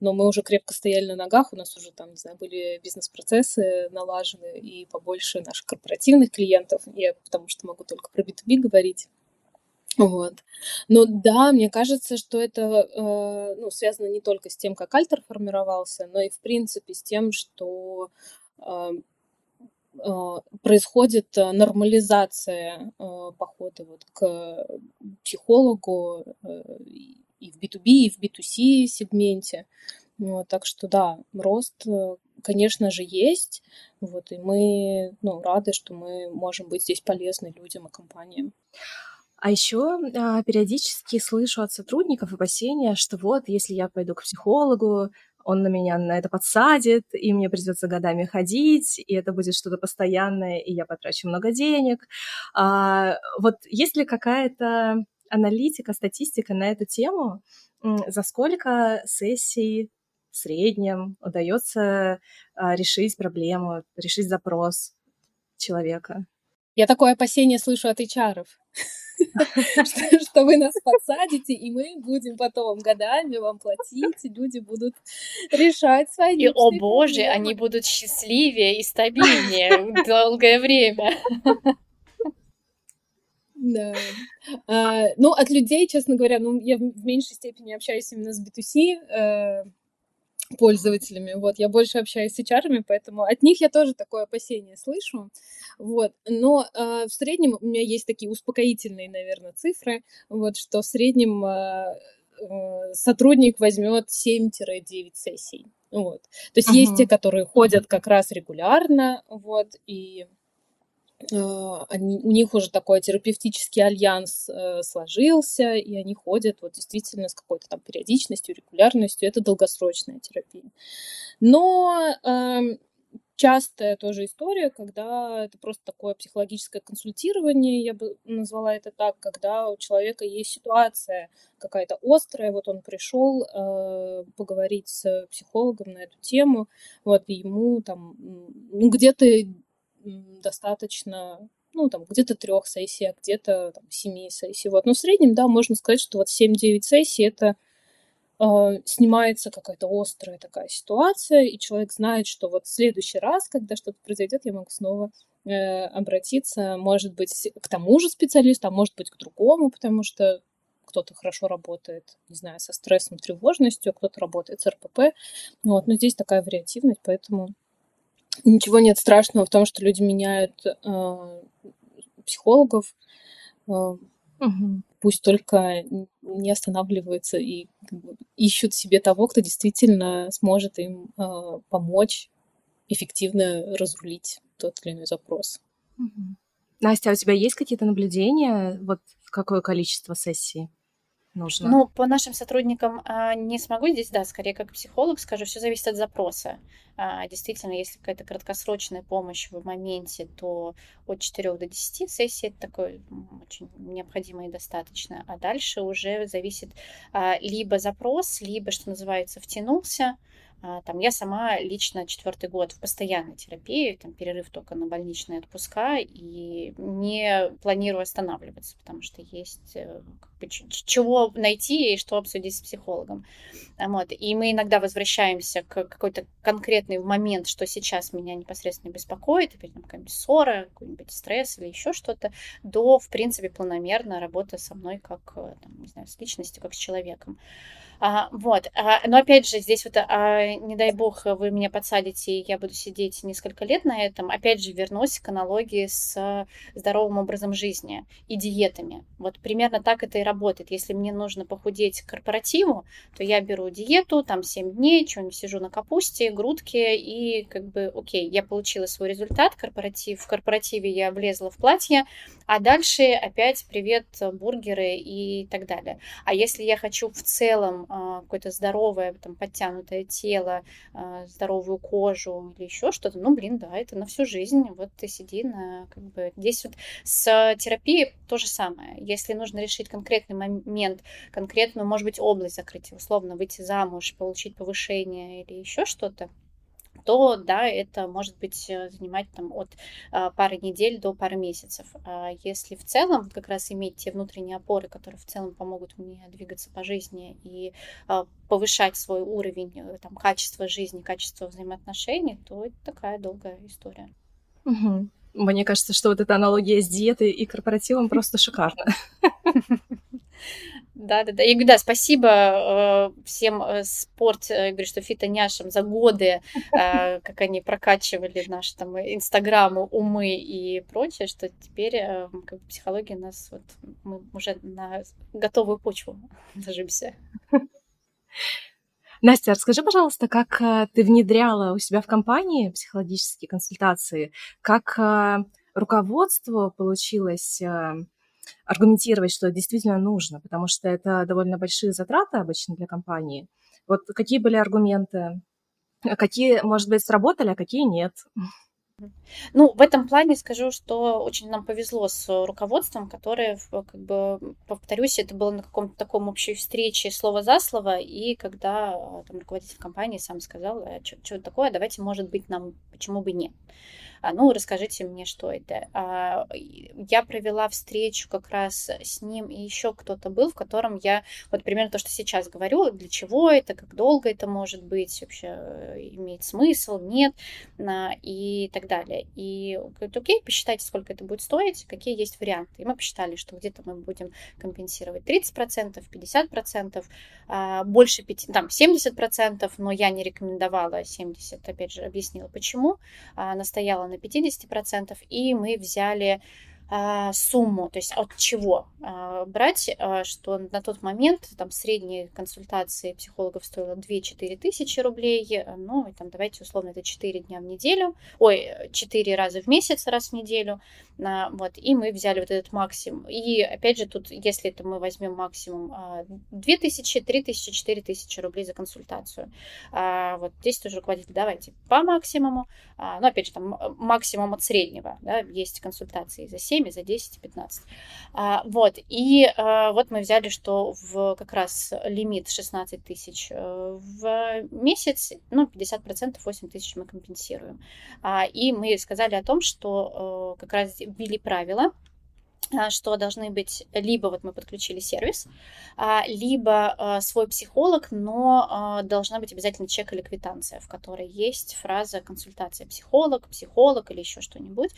но мы уже крепко стояли на ногах, у нас уже там, не знаю, были бизнес-процессы налажены и побольше наших корпоративных клиентов, я потому что могу только про би ту би говорить. Вот. Но да, мне кажется, что это э, ну, связано не только с тем, как Альтер формировался, но и в принципе с тем, что э, э, происходит нормализация э, похода вот, к психологу, э, и в би ту би, и в би ту си сегменте. Вот, так что да, рост, конечно же, есть. Вот, и мы ну, рады, что мы можем быть здесь полезны людям и компаниям. А еще а, периодически слышу от сотрудников опасения, что вот, если я пойду к психологу, он на меня на это подсадит, и мне придется годами ходить, и это будет что-то постоянное, и я потрачу много денег. А, вот есть ли какая-то аналитика, статистика на эту тему, за сколько сессий в среднем удается решить проблему, решить запрос человека? Я такое опасение слышу от эйч ар-ов, что вы нас подсадите, и мы будем потом годами вам платить, и люди будут решать свои личные проблемы. И, о боже, они будут счастливее и стабильнее долгое время. Да. А, ну, от людей, честно говоря, ну, я в меньшей степени общаюсь именно с би ту си э, пользователями, вот, я больше общаюсь с эйч ар-ами, поэтому от них я тоже такое опасение слышу, вот, но э, в среднем у меня есть такие успокоительные, наверное, цифры, вот, что в среднем э, э, сотрудник возьмет семь-девять сессий, вот, то есть uh-huh. есть те, которые ходят как раз регулярно, вот, и... Они, у них уже такой терапевтический альянс э, сложился, и они ходят вот, действительно с какой-то там периодичностью, регулярностью. Это долгосрочная терапия. Но э, частая тоже история, когда это просто такое психологическое консультирование, я бы назвала это так, когда у человека есть ситуация какая-то острая, вот он пришел э, поговорить с психологом на эту тему, вот, и ему там ну, где-то... достаточно, ну, там, где-то трех сессий, а где-то там, семи сессий. Вот. Но в среднем, да, можно сказать, что вот семь-девять сессий это э, снимается какая-то острая такая ситуация, и человек знает, что вот в следующий раз, когда что-то произойдет, я могу снова э, обратиться, может быть, к тому же специалисту, а может быть, к другому, потому что кто-то хорошо работает, не знаю, со стрессом, тревожностью, кто-то работает с эр пэ пэ. Вот. Но здесь такая вариативность, поэтому... Ничего нет страшного в том, что люди меняют э, психологов, э, угу. пусть только не останавливаются и как бы, ищут себе того, кто действительно сможет им э, помочь эффективно разрулить тот или иной запрос. Угу. Настя, а у тебя есть какие-то наблюдения, вот какое количество сессий? Нужно. Ну, по нашим сотрудникам а, не смогу здесь, да, скорее как психолог скажу, все зависит от запроса. А, действительно, если какая-то краткосрочная помощь в моменте, то от четырех до десяти сессий это такое очень необходимо и достаточно. А дальше уже зависит а, либо запрос, либо, что называется, втянулся. А, там, я сама лично четвертый год в постоянной терапии, там, перерыв только на больничные отпуска, и не планирую останавливаться, потому что есть как бы, ч- чего найти и что обсудить с психологом. Вот. И мы иногда возвращаемся к какой-то конкретный момент, что сейчас меня непосредственно беспокоит, или там, какая-нибудь ссора, какой-нибудь стресс или еще что-то, до, в принципе, планомерно работы со мной как там, не знаю, с личностью, как с человеком. А, вот. А, но опять же, здесь вот, а, не дай бог, вы меня подсадите, и я буду сидеть несколько лет на этом. Опять же, вернусь к аналогии с здоровым образом жизни и диетами. Вот примерно так это и работает. Если мне нужно похудеть к корпоративу, то я беру диету, там семь дней, что-нибудь сижу на капусте, грудке, и как бы, окей, я получила свой результат, корпоратив, в корпоративе я влезла в платье, а дальше опять привет, бургеры и так далее. А если я хочу в целом какое-то здоровое, там, подтянутое тело, здоровую кожу или еще что-то, ну, блин, да, это на всю жизнь, вот ты сиди на, как бы, здесь вот с терапией то же самое, если нужно решить конкретный момент, конкретную, может быть, область закрытия, условно, выйти замуж, получить повышение или еще что-то, то да, это может быть занимать там, от а, пары недель до пары месяцев. А если в целом как раз иметь те внутренние опоры, которые в целом помогут мне двигаться по жизни и а, повышать свой уровень, там, качество жизни, качество взаимоотношений, то это такая долгая история. Угу. Мне кажется, что вот эта аналогия с диетой и корпоративом просто шикарна. Да, да, да. Я говорю, да, спасибо э, всем э, спорт, я говорю, что фитоняшам за годы, э, как они прокачивали наши там инстаграмы, умы и прочее, что теперь э, как бы психология нас вот мы уже на готовую почву ложимся. Настя, расскажи, пожалуйста, как ты внедряла у себя в компании психологические консультации, как руководство получилось аргументировать, что действительно нужно, потому что это довольно большие затраты обычно для компании. Вот какие были аргументы, какие, может быть, сработали, а какие нет? Ну, в этом плане скажу, что очень нам повезло с руководством, которое, как бы, повторюсь, это было на каком-то таком общей встрече слово за слово, и когда там руководитель компании сам сказал, что такое, давайте, может быть, нам, почему бы нет. Ну, расскажите мне, что это. Я провела встречу как раз с ним, и еще кто-то был, в котором я, вот примерно то, что сейчас говорю, для чего это, как долго это может быть, вообще имеет смысл, нет, и так далее. И говорит, окей, посчитайте, сколько это будет стоить, какие есть варианты. И мы посчитали, что где-то мы будем компенсировать тридцать процентов, пятьдесят процентов, больше пяти, там, семьдесят процентов, но я не рекомендовала семьдесят процентов, опять же, объяснила, почему, настояла на пятьдесят процентов, и мы взяли а, сумму, то есть от чего а, брать, а, что на тот момент там средние консультации психологов стоило две-четыре тысячи рублей, ну, и там давайте условно это четыре дня в неделю, ой, четыре раза в месяц, раз в неделю, а, вот, и мы взяли вот этот максимум, и опять же тут, если это мы возьмем максимум а, две тысячи, три тысячи, четыре тысячи рублей за консультацию, а, вот здесь тоже руководитель, давайте по максимуму, а, ну, опять же, там максимум от среднего, да, есть консультации за семь, за десять, пятнадцать. А, вот, и а, вот мы взяли, что в как раз лимит шестнадцать тысяч в месяц, ну, пятьдесят процентов, восемь тысяч мы компенсируем. А, и мы сказали о том, что а, как раз ввели правила, что должны быть либо вот мы подключили сервис, либо свой психолог, но должна быть обязательно чек или квитанция, в которой есть фраза консультация психолог, психолог или еще что-нибудь,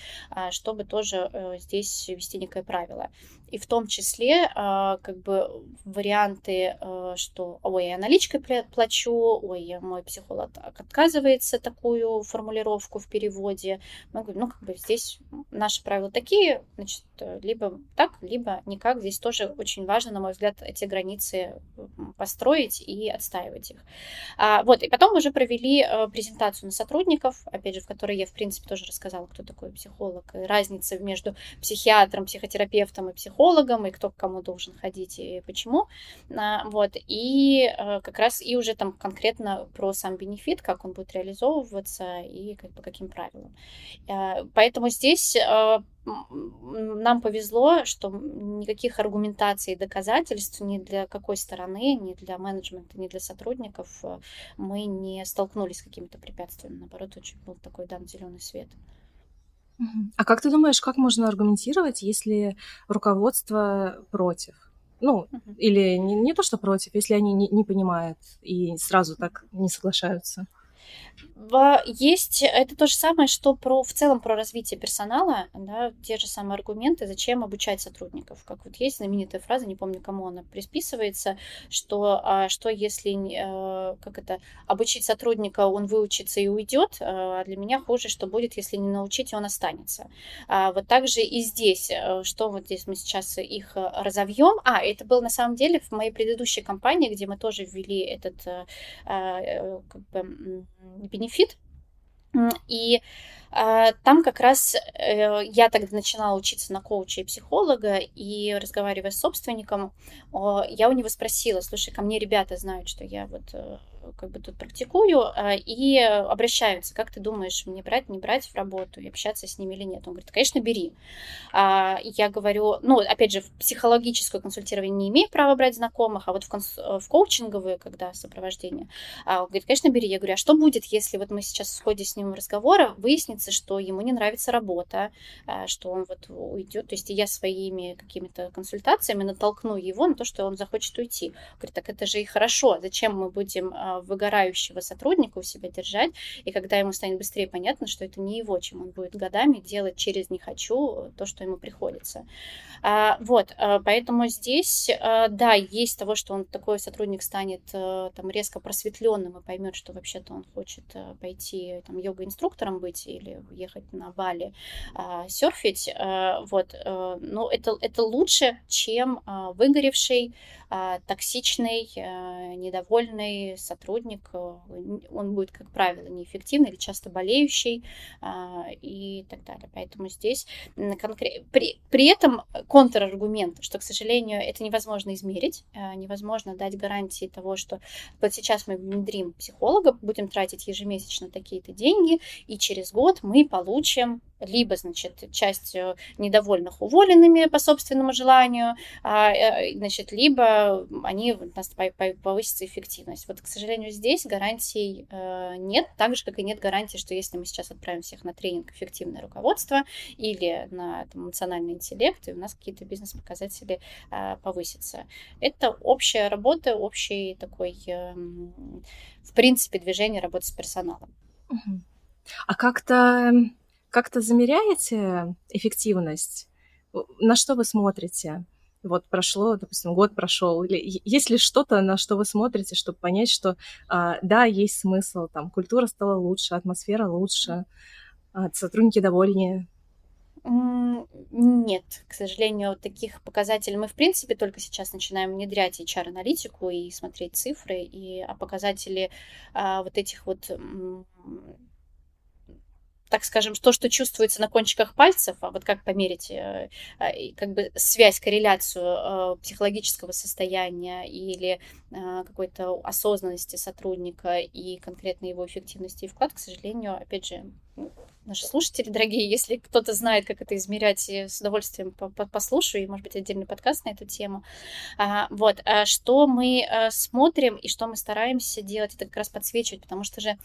чтобы тоже здесь ввести некое правило. И в том числе как бы варианты, что ой, я наличкой плачу, ой, мой психолог отказывается такую формулировку в переводе. Мы говорим, ну как бы здесь наши правила такие, значит, либо так, либо никак. Здесь тоже очень важно, на мой взгляд, эти границы построить и отстаивать их. А, вот, и потом уже провели презентацию на сотрудников, опять же, в которой я, в принципе, тоже рассказала, кто такой психолог, и разница между психиатром, психотерапевтом и психологом, и кто к кому должен ходить и почему. А, вот, и а, как раз и уже там конкретно про сам бенефит, как он будет реализовываться и как, по каким правилам. А, поэтому здесь... А, нам повезло, что никаких аргументаций и доказательств ни для какой стороны, ни для менеджмента, ни для сотрудников мы не столкнулись с какими-то препятствиями. Наоборот, очень был такой дан зеленый свет. А как ты думаешь, как можно аргументировать, если руководство против? Ну, uh-huh. или не, не то, что против, если они не, не понимают и сразу так не соглашаются? Есть это то же самое, что про, в целом про развитие персонала, да, те же самые аргументы, зачем обучать сотрудников. Как вот есть знаменитая фраза, не помню, кому она присписывается, что, что если как это, обучить сотрудника, он выучится и уйдет, а для меня хуже, что будет, если не научить, он останется. А вот так же и здесь, что вот здесь мы сейчас их разовьем. А, это было на самом деле в моей предыдущей компании, где мы тоже ввели этот как бы, бенефит. И э, там как раз э, я тогда начинала учиться на коуча и психолога, и разговаривая с собственником, э, я у него спросила, слушай, ко мне ребята знают, что я вот... Э... как бы тут практикую, и обращаются, как ты думаешь, мне брать, не брать в работу, и общаться с ними или нет? Он говорит, конечно, бери. Я говорю, ну, опять же, в психологическое консультирование не имею права брать знакомых, а вот в, конс... в коучинговые, когда сопровождение, он говорит, конечно, бери. Я говорю, а что будет, если вот мы сейчас в ходе с ним разговора выяснится, что ему не нравится работа, что он вот уйдет, то есть я своими какими-то консультациями натолкну его на то, что он захочет уйти. Говорит, так это же и хорошо, зачем мы будем выгорающего сотрудника у себя держать, и когда ему станет быстрее понятно, что это не его, чем он будет годами делать через «не хочу» то, что ему приходится. Вот, поэтому здесь, да, есть того, что он такой сотрудник станет там резко просветленным и поймет, что вообще-то он хочет пойти там йога-инструктором быть или ехать на Бали серфить, вот, но это, это лучше, чем выгоревший, токсичный, недовольный сотрудник. Он будет, как правило, неэффективный или часто болеющий и так далее. Поэтому здесь конкрет... при, при этом контраргумент, что, к сожалению, это невозможно измерить, невозможно дать гарантии того, что вот сейчас мы внедрим психолога, будем тратить ежемесячно такие-то деньги, и через год мы получим либо, значит, часть недовольных уволенными по собственному желанию, значит, либо они у нас повысится эффективность. Вот, к сожалению, здесь гарантий нет, так же, как и нет гарантии, что если мы сейчас отправим всех на тренинг «Эффективное руководство» или на там, эмоциональный интеллект, и у нас какие-то бизнес-показатели повысятся. Это общая работа, общий такой, в принципе, движение работы с персоналом. А как-то... Как-то замеряете эффективность? На что вы смотрите? Вот прошло, допустим, год прошел. Или есть ли что-то, на что вы смотрите, чтобы понять, что да, есть смысл, там культура стала лучше, атмосфера лучше, сотрудники довольнее? Нет, к сожалению, таких показателей мы, в принципе, только сейчас начинаем внедрять эйч ар-аналитику и смотреть цифры, и показатели вот этих вот... так скажем, то, что чувствуется на кончиках пальцев, а вот как померить как бы связь, корреляцию психологического состояния или какой-то осознанности сотрудника и конкретно его эффективности и вклад, к сожалению, опять же, наши слушатели дорогие, если кто-то знает, как это измерять, я с удовольствием послушаю, и, может быть, отдельный подкаст на эту тему. Вот, что мы смотрим и что мы стараемся делать, это как раз подсвечивать, потому что же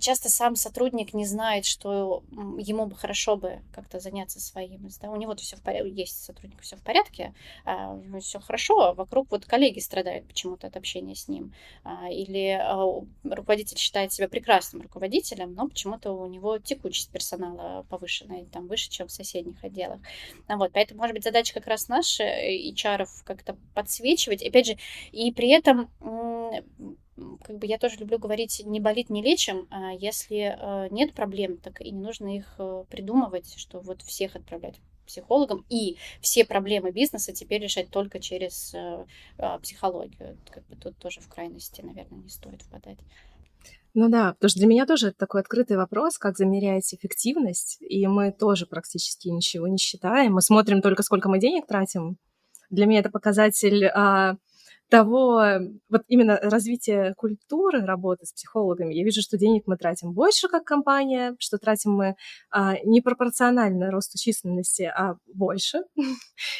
часто сам сотрудник не знает, что ему бы хорошо бы как-то заняться своим. Да? У него-то все в порядке, есть сотрудник, все в порядке, все хорошо, а вокруг вот коллеги страдают почему-то от общения с ним. Или руководитель считает себя прекрасным руководителем, но почему-то у него текучесть персонала повышенная, там выше, чем в соседних отделах. Вот, поэтому, может быть, задача как раз наша, эйч ар-ов как-то подсвечивать. Опять же, и при этом... как бы я тоже люблю говорить, не болит, не лечим. Если нет проблем, так и не нужно их придумывать, что вот всех отправлять к психологам, и все проблемы бизнеса теперь решать только через психологию. Как бы тут тоже в крайности, наверное, не стоит впадать. Ну да, потому что для меня тоже это такой открытый вопрос, как замерять эффективность, и мы тоже практически ничего не считаем. Мы смотрим только, сколько мы денег тратим. Для меня это показатель... того, вот именно развитие культуры работы с психологами, я вижу, что денег мы тратим больше как компания, что тратим мы а, непропорционально росту численности, а больше.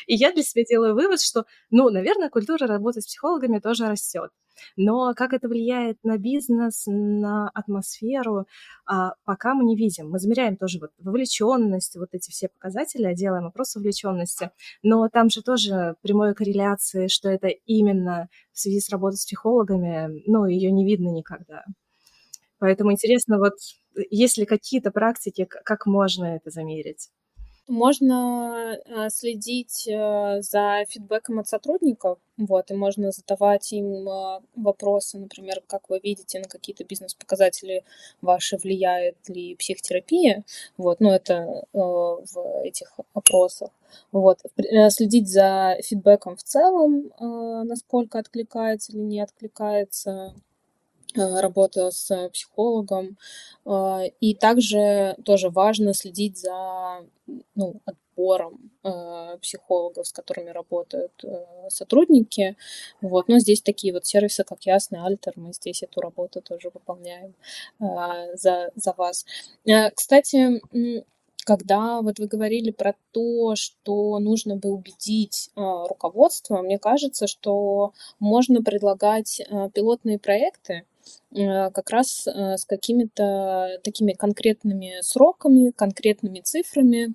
И я для себя делаю вывод, что, ну, наверное, культура работы с психологами тоже растет. Но как это влияет на бизнес, на атмосферу, а, пока мы не видим. Мы замеряем тоже вот вовлеченность, вот эти все показатели, делаем опрос вовлеченности, но там же тоже прямой корреляции, что это именно в связи с работой с психологами, ну, ее не видно никогда. Поэтому интересно, вот есть ли какие-то практики, как можно это замерить? Можно следить за фидбэком от сотрудников, вот, и можно задавать им вопросы, например, как вы видите, на какие-то бизнес-показатели ваши влияет ли психотерапия, вот, ну, это в этих опросах, вот, следить за фидбэком в целом, насколько откликается или не откликается работа с психологом, и также тоже важно следить за, ну, подбором э, психологов, с которыми работают э, сотрудники. Вот. Но здесь такие вот сервисы, как Ясно, Альтер, мы здесь эту работу тоже выполняем э, за, за вас. Э, кстати, когда вот вы говорили про то, что нужно бы убедить э, руководство, мне кажется, что можно предлагать э, пилотные проекты э, как раз э, с какими-то такими конкретными сроками, конкретными цифрами.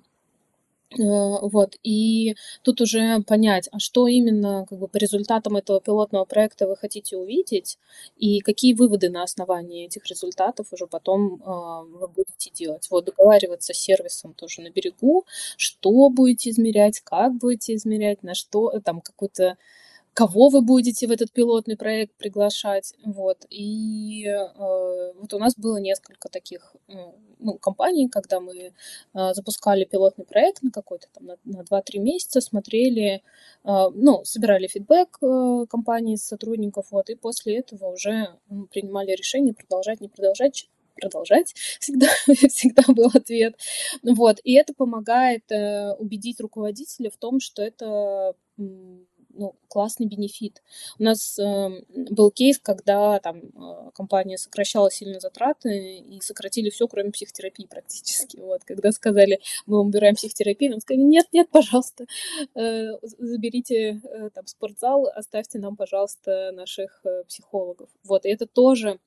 Вот, и тут уже понять, а что именно как бы, по результатам этого пилотного проекта вы хотите увидеть, и какие выводы на основании этих результатов уже потом э, вы будете делать. Вот, договариваться с сервисом тоже на берегу, что будете измерять, как будете измерять, на что, там, какую-то, кого вы будете в этот пилотный проект приглашать. Вот, и э, вот у нас было несколько таких э, ну, компаний, когда мы э, запускали пилотный проект на какой-то там на, на два-три месяца, смотрели, э, ну, собирали фидбэк э, компании, сотрудников, вот, и после этого уже ну, принимали решение продолжать, не продолжать, продолжать, всегда, всегда был ответ. Вот, и это помогает э, убедить руководителя в том, что это... Ну, классный бенефит. У нас э, был кейс, когда там э, компания сокращала сильно затраты и сократили все, кроме психотерапии практически. Вот, когда сказали, мы убираем психотерапию, нам сказали, нет, нет, пожалуйста, э, заберите э, там спортзал, оставьте нам, пожалуйста, наших э, психологов. Вот, и это тоже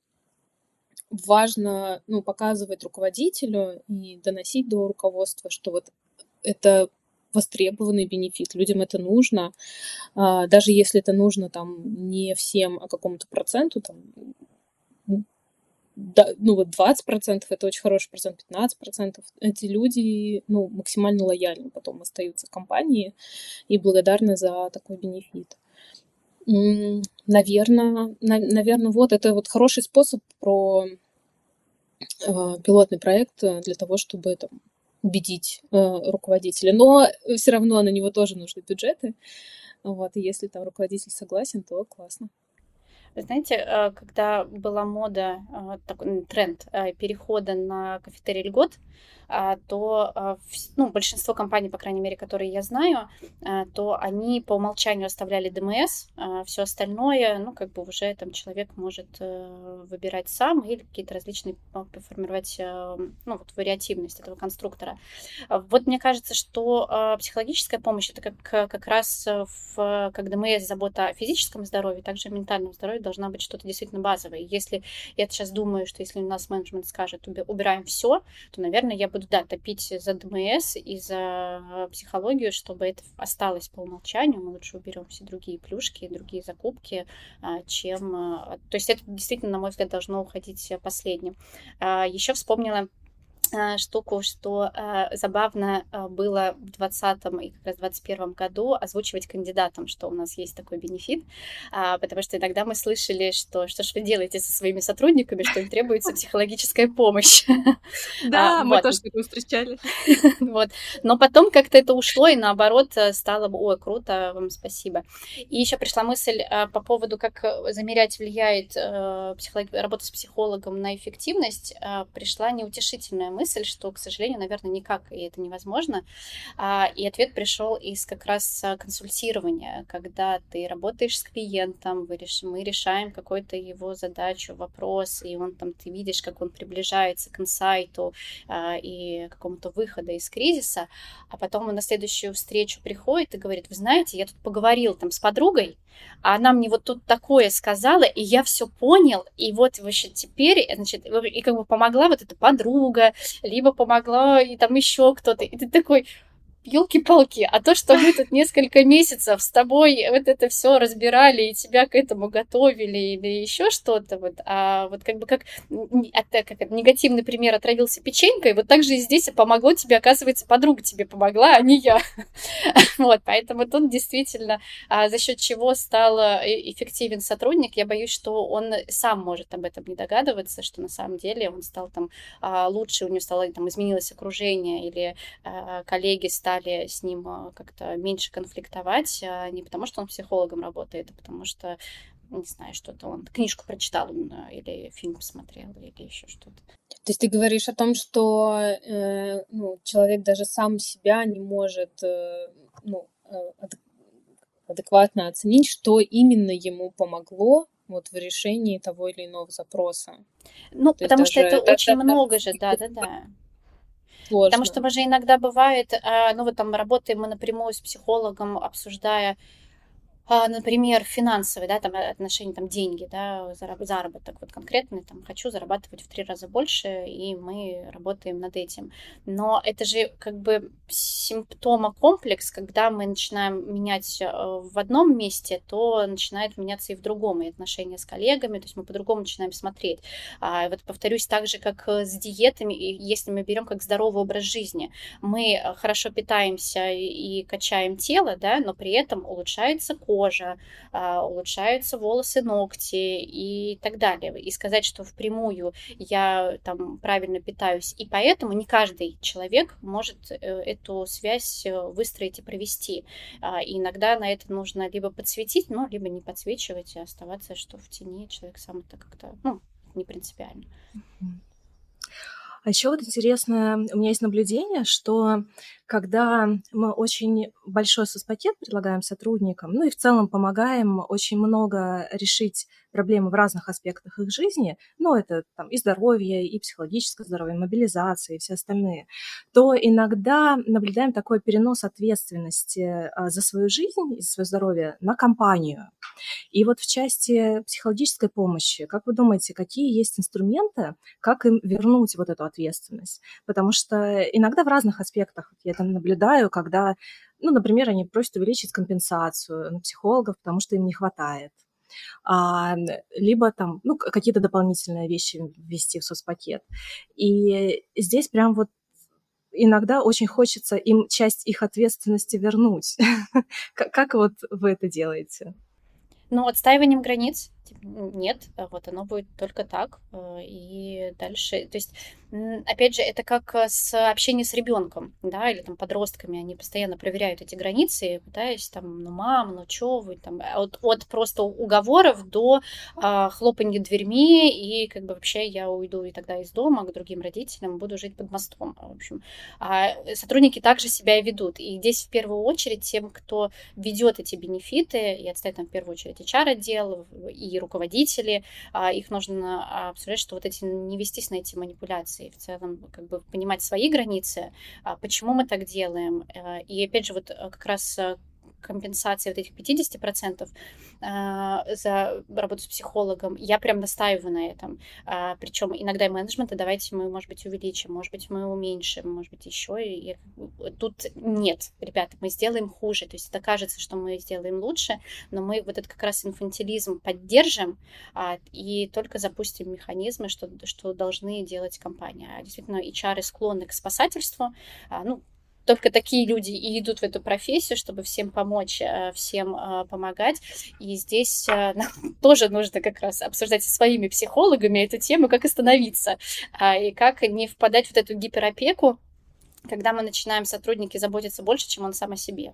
важно, ну, показывать руководителю и доносить до руководства, что вот это востребованный бенефит, людям это нужно, даже если это нужно там не всем, а какому-то проценту, там, да, ну вот двадцать процентов, это очень хороший процент, пятнадцать процентов, эти люди, ну, максимально лояльны потом остаются в компании и благодарны за такой бенефит. Наверное, на, наверное, вот это вот хороший способ про э, пилотный проект для того, чтобы там убедить э, руководителя, но все равно на него тоже нужны бюджеты, вот, и если там руководитель согласен, то классно. Вы знаете, когда была мода, такой тренд перехода на кафетерий льгот, то ну, большинство компаний, по крайней мере, которые я знаю, то они по умолчанию оставляли ДМС, все остальное, ну, как бы уже там человек может выбирать сам или какие-то различные, формировать, ну, вот вариативность этого конструктора. Вот мне кажется, что психологическая помощь, это как, как раз в, как ДМС, забота о физическом здоровье, также о ментальном здоровье должна быть что-то действительно базовое. Если я сейчас думаю, что если у нас менеджмент скажет, убираем все, то, наверное, я буду, да, топить за ДМС и за психологию, чтобы это осталось по умолчанию. Мы лучше уберем все другие плюшки, другие закупки, чем... То есть это действительно, на мой взгляд, должно уходить последним. Еще вспомнила штуку, что э, забавно э, было в двадцатом и как раз в двадцать первом году озвучивать кандидатам, что у нас есть такой бенефит, э, потому что иногда мы слышали, что что ж вы делаете со своими сотрудниками, что им требуется психологическая помощь. Да, мы тоже такое встречали. Вот, но потом как-то это ушло и наоборот стало, ой, круто, вам спасибо. И еще пришла мысль по поводу, как замерять влияет работа с психологом на эффективность, пришла неутешительная мысль, что, к сожалению, наверное, никак, и это невозможно. И ответ пришел из как раз консультирования, когда ты работаешь с клиентом, мы решаем какую-то его задачу, вопрос, и он там, ты видишь, как он приближается к инсайту и какому-то выходу из кризиса, а потом он на следующую встречу приходит и говорит, вы знаете, я тут поговорил там с подругой, а она мне вот тут такое сказала, и я все понял, и вот вообще теперь, значит, и как бы помогла вот эта подруга, либо помогла и там еще кто-то, и ты такой... Ёлки-палки, а то, что мы тут несколько месяцев с тобой вот это все разбирали и тебя к этому готовили или еще что-то, вот, а вот как бы как, как негативный пример отравился печенькой, вот так же и здесь помогло тебе, оказывается, подруга тебе помогла, а не я. Вот, поэтому тут действительно за счет чего стал эффективен сотрудник, я боюсь, что он сам может об этом не догадываться, что на самом деле он стал там лучше, у него стало, там, изменилось окружение или коллеги стали с ним как-то меньше конфликтовать, не потому что он психологом работает, а потому что, не знаю, что-то он книжку прочитал или фильм посмотрел или еще что-то. То есть ты говоришь о том, что э, ну, человек даже сам себя не может э, ну, адекватно оценить, что именно ему помогло вот в решении того или иного запроса. Ну, то потому что это, это очень это, много это, же, да-да-да. Сложно. Потому что мы же иногда бывает, ну вот там работаем мы напрямую с психологом, обсуждая, например, финансовые, да, там отношения, там деньги, да, заработок, вот конкретный, там хочу зарабатывать в три раза больше, и мы работаем над этим. Но это же как бы симптомокомплекс, когда мы начинаем менять в одном месте, то начинает меняться и в другом, и отношения с коллегами, то есть мы по-другому начинаем смотреть. А вот повторюсь, так же, как с диетами, если мы берем как здоровый образ жизни, мы хорошо питаемся и качаем тело, да, но при этом улучшается кожа, кожа, улучшаются волосы, ногти и так далее. И сказать, что впрямую я там правильно питаюсь, и поэтому не каждый человек может эту связь выстроить и провести. И иногда на это нужно либо подсветить, ну, либо не подсвечивать и оставаться, что в тени человек сам это как-то, ну, не принципиально. А еще вот интересно, у меня есть наблюдение, что когда мы очень большой соцпакет предлагаем сотрудникам, ну и в целом помогаем очень много решить проблемы в разных аспектах их жизни, ну это там и здоровье, и психологическое здоровье, и мобилизация, и все остальные, то иногда наблюдаем такой перенос ответственности за свою жизнь и за свое здоровье на компанию. И вот в части психологической помощи, как вы думаете, какие есть инструменты, как им вернуть вот эту ответственность? ответственность. Потому что иногда в разных аспектах я там наблюдаю, когда, ну, например, они просят увеличить компенсацию на психологов, потому что им не хватает. А, либо там, ну, какие-то дополнительные вещи ввести в соцпакет. И здесь прям вот иногда очень хочется им часть их ответственности вернуть. Как вот вы это делаете? Ну, отстаиванием границ нет, вот оно будет только так, и дальше, то есть, опять же, это как с общением с ребенком, да, или там подростками, они постоянно проверяют эти границы, пытаясь там, ну, мам, ну, чё вы, там, от, от просто уговоров до а, хлопанья дверьми, и как бы вообще я уйду и тогда из дома к другим родителям, буду жить под мостом, в общем. А сотрудники также себя и ведут, и здесь в первую очередь тем, кто ведет эти бенефиты, и отстаивает там в первую очередь эйч ар-отдел, и и руководители, их нужно обсуждать, что вот эти, не вестись на эти манипуляции, в целом как бы понимать свои границы, почему мы так делаем. И опять же, вот как раз компенсации вот этих пятьдесят процентов за работу с психологом, я прям настаиваю на этом. Причем иногда и менеджмента, давайте мы, может быть, увеличим, может быть, мы уменьшим, может быть, еще. И тут нет, ребята, мы сделаем хуже. То есть это кажется, что мы сделаем лучше, но мы вот этот как раз инфантилизм поддержим и только запустим механизмы, что, что должны делать компания. Действительно, эйч ар склонны к спасательству, ну, только такие люди и идут в эту профессию, чтобы всем помочь, всем помогать. И здесь нам тоже нужно как раз обсуждать со своими психологами эту тему, как остановиться и как не впадать в вот эту гиперопеку, когда мы начинаем сотрудники заботиться больше, чем он сам о себе.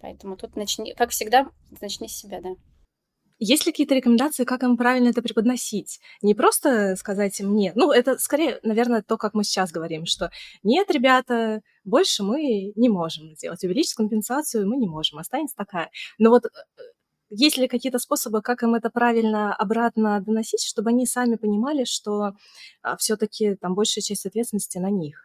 Поэтому тут начни, как всегда, начни с себя, да. Есть ли какие-то рекомендации, как им правильно это преподносить? Не просто сказать им «нет». Ну, это скорее, наверное, то, как мы сейчас говорим, что «нет, ребята, больше мы не можем сделать, увеличить компенсацию мы не можем, останется такая». Но вот есть ли какие-то способы, как им это правильно обратно доносить, чтобы они сами понимали, что все-таки там большая часть ответственности на них?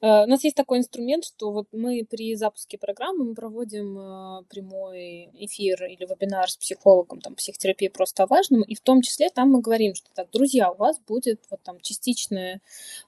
У нас есть такой инструмент, что вот мы при запуске программы мы проводим прямой эфир или вебинар с психологом, там, психотерапия просто о важном, и в том числе там мы говорим, что так, друзья, у вас будет вот там частичное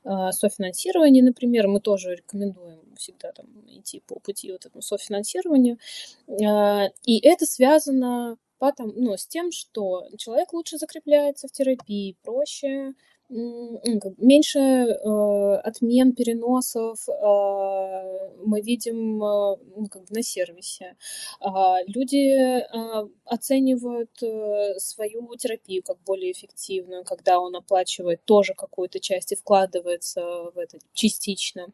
софинансирование, например, мы тоже рекомендуем всегда там идти по пути вот этому софинансированию, и это связано потом, ну, с тем, что человек лучше закрепляется в терапии, проще, меньше э, отмен, переносов э, мы видим э, ну, как бы на сервисе. Э, люди э, оценивают э, свою терапию как более эффективную, когда он оплачивает тоже какую-то часть и вкладывается в это частично.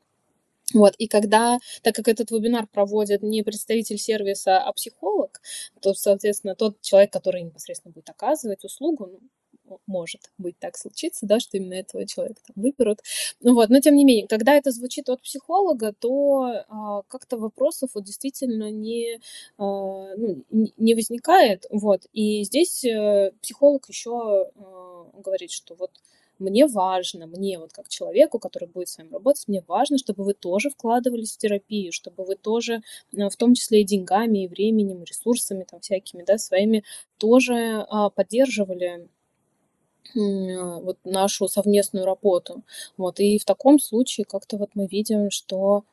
Вот, и когда, так как этот вебинар проводит не представитель сервиса, а психолог, то, соответственно, тот человек, который непосредственно будет оказывать услугу, ну, может быть так случиться, да, что именно этого человека там выберут. Ну, вот. Но тем не менее, когда это звучит от психолога, то а, как-то вопросов вот, действительно не, а, ну, не возникает. Вот. И здесь а, психолог еще а, говорит, что вот мне важно, мне вот как человеку, который будет с вами работать, мне важно, чтобы вы тоже вкладывались в терапию, чтобы вы тоже, в том числе и деньгами, и временем, и ресурсами там всякими, да, своими, тоже поддерживали вот нашу совместную работу. Вот. И в таком случае как-то вот мы видим, что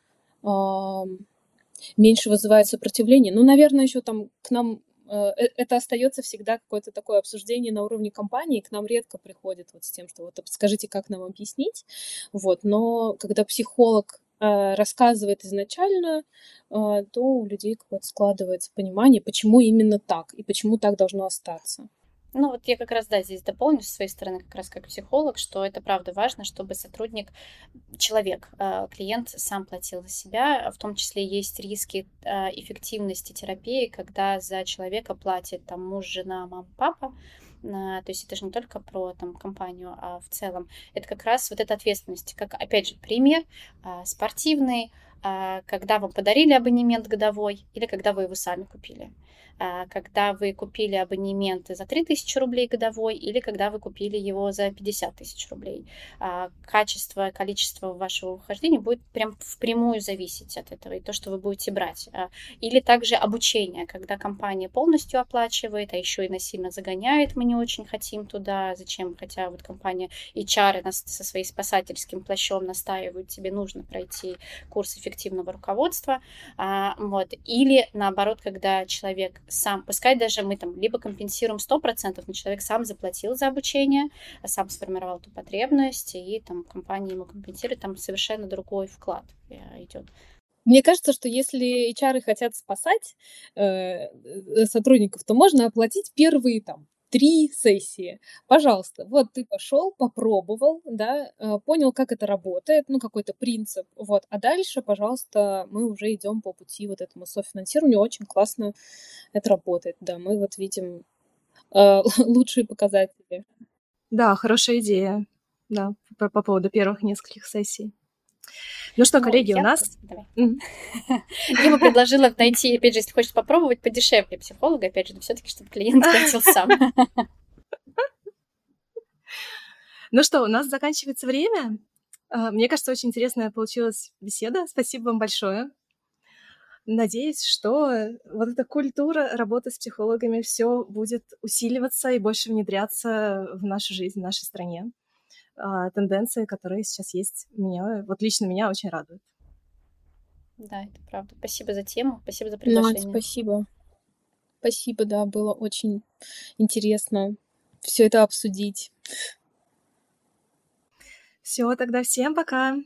меньше вызывает сопротивление. Ну, наверное, еще там к нам... Это остается всегда какое-то такое обсуждение на уровне компании, к нам редко приходит вот с тем, что вот подскажите, как нам объяснить, вот, но когда психолог рассказывает изначально, то у людей какое-то складывается понимание, почему именно так и почему так должно остаться. Ну вот я как раз, да, здесь дополню со своей стороны как раз как психолог, что это правда важно, чтобы сотрудник, человек, клиент сам платил за себя, в том числе есть риски эффективности терапии, когда за человека платит там муж, жена, мама, папа. То есть это же не только про там, компанию, а в целом. Это как раз вот эта ответственность. Как, опять же, пример спортивный, когда вам подарили абонемент годовой или когда вы его сами купили. Когда вы купили абонемент за три тысячи рублей годовой или когда вы купили его за пятьдесят тысяч рублей. Качество, количество вашего ухождения будет прям впрямую зависеть от этого и то, что вы будете брать. Или также обучение, когда компания полностью оплачивает, а еще и насильно загоняет, мы не очень хотим туда, зачем, хотя вот компания эйч ар нас со своим спасательским плащом настаивают, тебе нужно пройти курс эффективного руководства. Вот. Или наоборот, когда человек сам, пускай даже мы там либо компенсируем сто процентов, но человек сам заплатил за обучение, сам сформировал эту потребность, и там компания ему компенсирует, там совершенно другой вклад идет. Мне кажется, что если эйч ар хотят спасать э, сотрудников, то можно оплатить первые там три сессии. Пожалуйста, вот ты пошел, попробовал, да, понял, как это работает, ну, какой-то принцип, вот, а дальше, пожалуйста, мы уже идем по пути вот этому софинансированию, очень классно это работает, да, мы вот видим э, лучшие показатели. Да, хорошая идея, да, по, по поводу первых нескольких сессий. Ну что, коллеги, ну, у нас... Я бы предложила найти, опять же, если хочешь попробовать, подешевле психолога, опять же, но все-таки, чтобы клиент платил сам. Ну что, у нас заканчивается время. Мне кажется, очень интересная получилась беседа. Спасибо вам большое. Надеюсь, что вот эта культура работы с психологами все будет усиливаться и больше внедряться в нашу жизнь, в нашей стране. Тенденции, которые сейчас есть, меня, вот лично меня очень радуют. Да, это правда. Спасибо за тему, спасибо за приглашение. Да, спасибо. Спасибо, да, было очень интересно все это обсудить. Все, тогда всем пока!